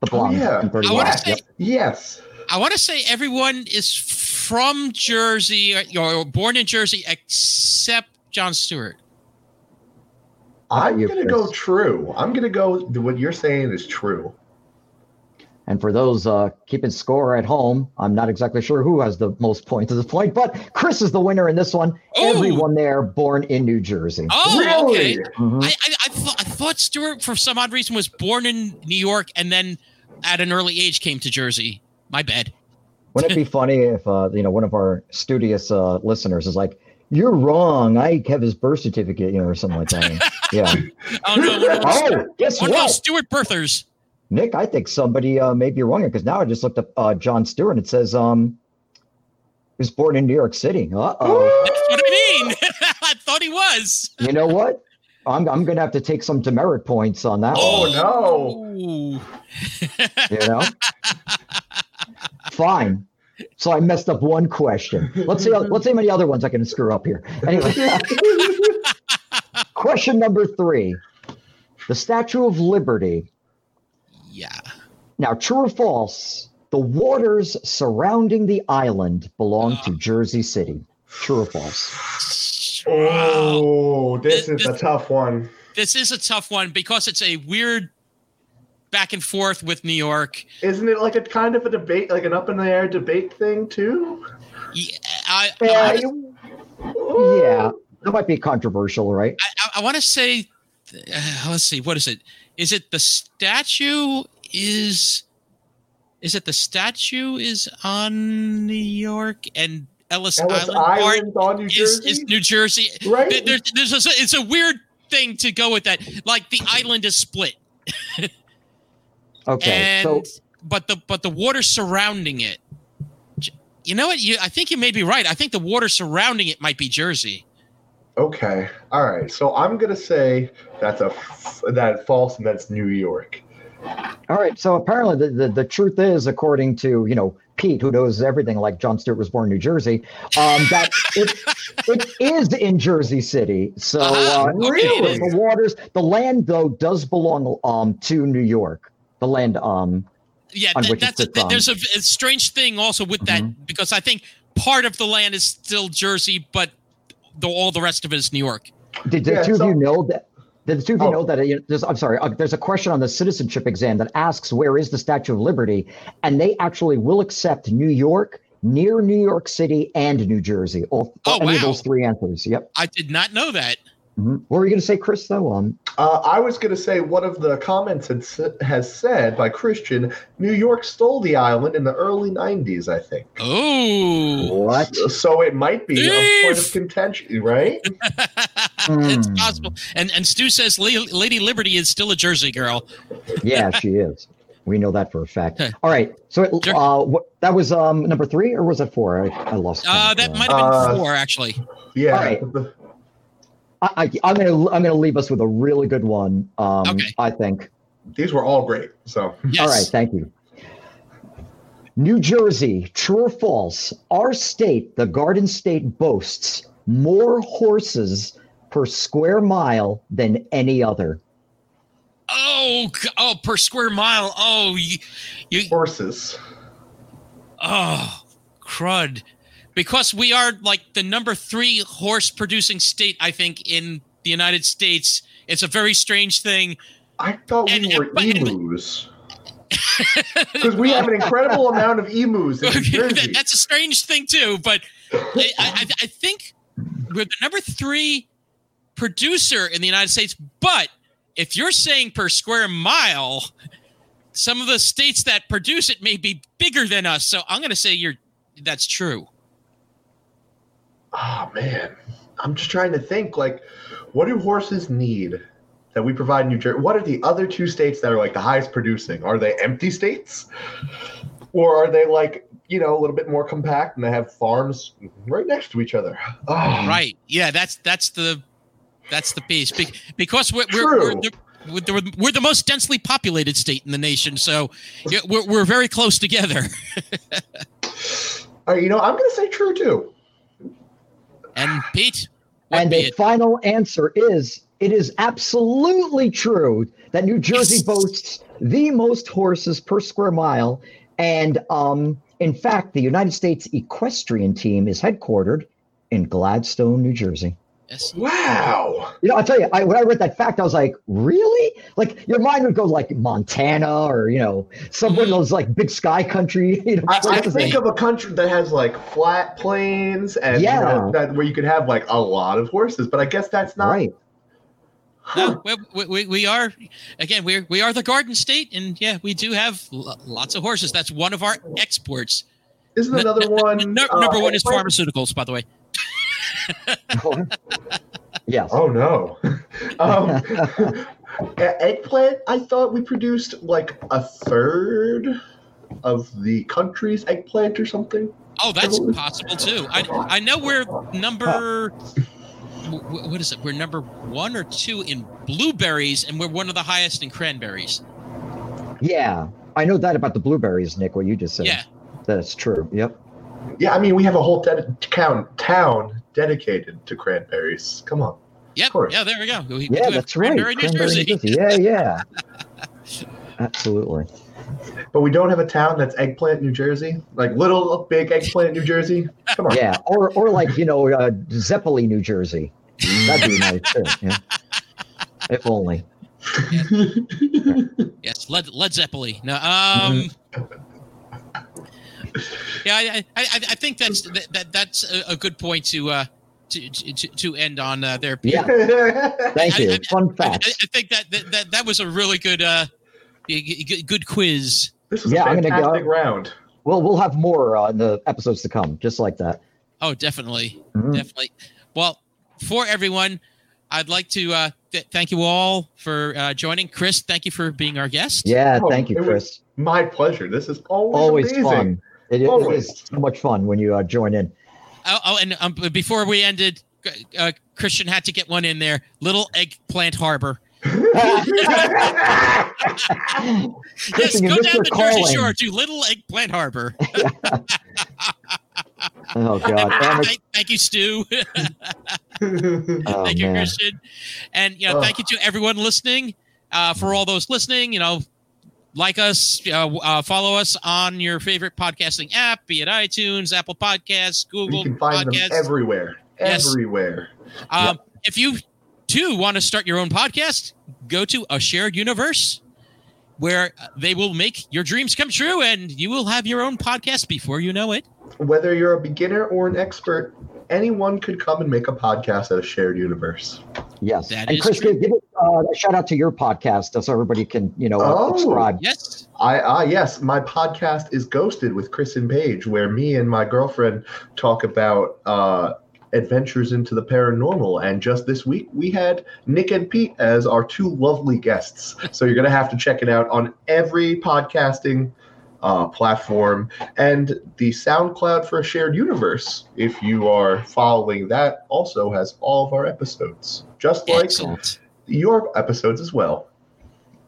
the blonde. Oh, yeah. From thirty I Rock. Say, yep. Yes, I want to say everyone is from Jersey or, or born in Jersey except John Stewart. I'm gonna Chris? go true. I'm gonna go. What you're saying is true. And for those uh, keeping score at home, I'm not exactly sure who has the most points at this point, but Chris is the winner in this one. Ooh. Everyone there born in New Jersey. Oh, really? Okay. Mm-hmm. I, I, I, th- I thought Stewart, for some odd reason, was born in New York and then at an early age came to Jersey. My bad. Wouldn't it be funny if uh, you know one of our studious uh, listeners is like, you're wrong. I have his birth certificate, you know, or something like that. Yeah. Oh, no. One of those, oh, guess one what? Of those Stewart birthers. Nick, I think somebody uh, may be wrong here because now I just looked up uh, John Stewart and it says um, he was born in New York City. Uh-oh. That's what I mean. I thought he was. You know what? I'm I'm going to have to take some demerit points on that oh, one. Oh, no. You know? Fine. So I messed up one question. Let's see, let's see how many other ones I can screw up here. Anyway. Question number three. The Statue of Liberty. Yeah. Now, true or false, the waters surrounding the island belong oh. to Jersey City. True or false? Oh, this, this is this, a tough one. This is a tough one because it's a weird back and forth with New York. Isn't it like a kind of a debate, like an up-in-the-air debate thing, too? Yeah. I, uh, I, yeah. That might be controversial, right? I, I, I want to say, uh, let's see, what is it? Is it the statue is is it the statue is on New York and Ellis, Ellis Island, Island on New is, Jersey? Is New Jersey. Right? There, there's a, it's a weird thing to go with that. Like the island is split. Okay. And, so but the but the water surrounding it. You know what? You I think you may be right. I think the water surrounding it might be Jersey. Okay. All right. So I'm going to say that's a f- that false and that's New York. All right. So apparently the, the, the truth is, according to, you know, Pete, who knows everything like John Stewart was born in New Jersey, um, that it, it is in Jersey City. So uh, uh, really? the waters, the land, though, does belong um, to New York, the land. Um, yeah, on th- which that's a, th- there's a, a strange thing also with mm-hmm. that, because I think part of the land is still Jersey, but The, all the rest of it is New York. Did the yeah, two so, of you know that? Did the two of you oh. know that? It, there's, I'm sorry. Uh, there's a question on the citizenship exam that asks, "Where is the Statue of Liberty?" And they actually will accept New York, near New York City, and New Jersey. All, oh, any wow. of those three answers. Yep. I did not know that. Mm-hmm. What were you going to say, Chris? Though, um, uh, I was going to say one of the comments had, has said by Christian, New York stole the island in the early nineties, I think. Oh, what? So it might be a point of contention, right? mm. It's possible. And and Stu says Lady Liberty is still a Jersey girl. Yeah, she is. We know that for a fact. All right. So it, sure. uh, what, that was um, number three, or was it four? I, I lost. Uh, that might have been uh, four, actually. Yeah. All right. I, I'm gonna I'm gonna leave us with a really good one. Um, okay. I think these were all great. So yes. All right, thank you. New Jersey, true or false? Our state, the Garden State, boasts more horses per square mile than any other. Oh, oh, per square mile. Oh, you, you horses. Oh, crud. Because we are like the number three horse producing state, I think, in the United States. It's a very strange thing. I thought and, we were and, emus. Because we have an incredible amount of emus in New Jersey. That's a strange thing, too. But I, I, I think we're the number three producer in the United States. But if you're saying per square mile, some of the states that produce it may be bigger than us. So I'm going to say you're that's true. Oh, man. I'm just trying to think, like, what do horses need? that we provide in New Jersey? What are the other two states that are like the highest producing? Are they empty states? Or are they like, you know, a little bit more compact and they have farms right next to each other? Oh. Right. Yeah, that's that's the that's the piece. Be- because we're we're, we're, the, we're, the, we're the most densely populated state in the nation. So yeah, we're, we're very close together. All right, you know, I'm going to say true, too. And Pete? And the it? final answer is, it is absolutely true that New Jersey boasts the most horses per square mile. And um, in fact, the United States equestrian team is headquartered in Gladstone, New Jersey. Yes. Wow. You know, I'll tell you, I, when I read that fact, I was like, really? Like, your mind would go like Montana or, you know, some of those like big sky country. You know, I, I think of a country that has like flat plains and yeah. you know, that, where you could have like a lot of horses. But I guess that's not right. No, we, we we are again we we are the Garden State, and yeah, we do have l- lots of horses. That's one of our exports. Isn't another n- one? N- n- uh, number one is pharmaceuticals, by the way. Oh. Yes. Oh no. Um, eggplant. I thought we produced like a third of the country's eggplant or something. Oh, that's possible too. I I know we're number. What is it? We're number one or two in blueberries, and we're one of the highest in cranberries. Yeah, I know that about the blueberries, Nick, what you just said. Yeah. That's true. Yep. Yeah, I mean, we have a whole de- town, town dedicated to cranberries. Come on. Yep. Yeah, there we go. We, yeah, we that's right. Cranberry, New Jersey. New Jersey. Yeah, yeah. Absolutely. But we don't have a town that's eggplant, New Jersey, like little big eggplant, New Jersey. Come on. Yeah, or or like you know, uh, Zeppeli, New Jersey. That'd be nice too. Yeah. If only. Yeah. Yes, Led Led Zeppeli. No, um. Yeah, I, I I think that's that that's a good point to uh to to, to end on uh, there. Yeah. Thank I, you. I, Fun fact. I, I think that, that that was a really good. Uh, Good quiz. This is yeah, a fantastic go, round. Well, we'll have more on uh, the episodes to come, just like that. Oh, definitely. Mm-hmm. Definitely. Well, for everyone, I'd like to uh, th- thank you all for uh, joining. Chris, thank you for being our guest. Yeah, oh, thank you, Chris. My pleasure. This is always, always amazing. Fun. It, always. It is so much fun when you uh, join in. Oh, oh and um, before we ended, uh, Christian had to get one in there. Little Eggplant Harbor. Yes, go down the Jersey Shore to Little Eggplant Harbor. Oh God! Thank, thank you, Stu. oh, thank you, man. Christian, and you know, oh. thank you to everyone listening. Uh, for all those listening, you know, like us, uh, uh, follow us on your favorite podcasting app, be it iTunes, Apple Podcasts, Google Podcasts. You can find podcasts. them everywhere, yes. everywhere. Um, yep. If you Two, want to start your own podcast? Go to A Shared Universe, where they will make your dreams come true, and you will have your own podcast before you know it. Whether you're a beginner or an expert, anyone could come and make a podcast at A Shared Universe. Yes, that and is Chris, true. give, give it, uh, a shout out to your podcast so everybody can, you know, oh, uh, subscribe. Yes, I uh, yes, my podcast is Ghosted with Chris and Paige, where me and my girlfriend talk about. Uh, Adventures into the paranormal, and just this week we had Nick and Pete as our two lovely guests. So you're gonna have to check it out on every podcasting uh, platform and the SoundCloud for A Shared Universe. If you are following that, also has all of our episodes, just like Excellent. your episodes as well.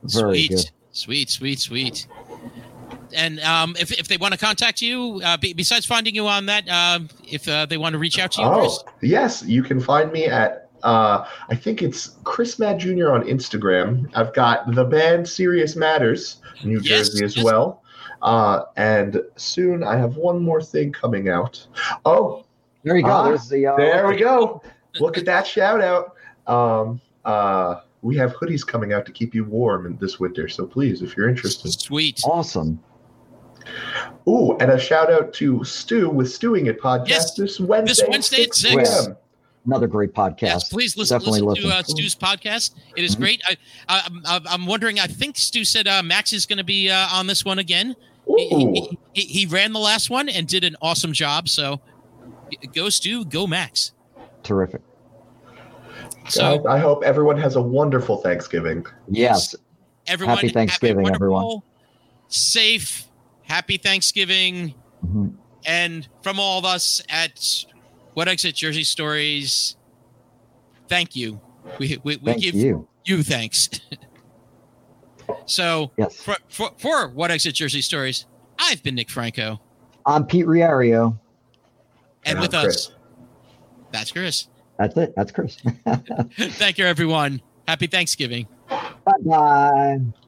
Very sweet, good. sweet, sweet, sweet. And um, if if they want to contact you, uh, b- besides finding you on that, uh, if uh, they want to reach out to you, oh, Chris? Yes, you can find me at, uh, I think it's Chris Matt Junior on Instagram. I've got the band Serious Matters, New yes, Jersey as yes. well. Uh, and soon I have one more thing coming out. Oh, there you go. Uh, There's the, uh, there we go. Look at that shout out. Um, uh, we have hoodies coming out to keep you warm this winter. So please, if you're interested. Sweet. Awesome. Ooh, and a shout out to Stu with Stewing It Podcast yes, this Wednesday. This Wednesday at six. Another great podcast. Yes, please listen, listen, listen. to uh, Stu's podcast. It is mm-hmm. great. I, I, I'm wondering, I think Stu said uh, Max is going to be uh, on this one again. He, he, he, he ran the last one and did an awesome job. So go Stu, go Max. Terrific. So I, I hope everyone has a wonderful Thanksgiving. Yes. Everyone, happy Thanksgiving, have a everyone. Safe, happy Thanksgiving. Mm-hmm. And from all of us at What Exit Jersey Stories, thank you. We we, we give you, you thanks. So yes. for, for, for What Exit Jersey Stories, I've been Nick Franco. I'm Pete Riario. And, and with us, that's Chris. That's it. That's Chris. Thank you, everyone. Happy Thanksgiving. Bye-bye.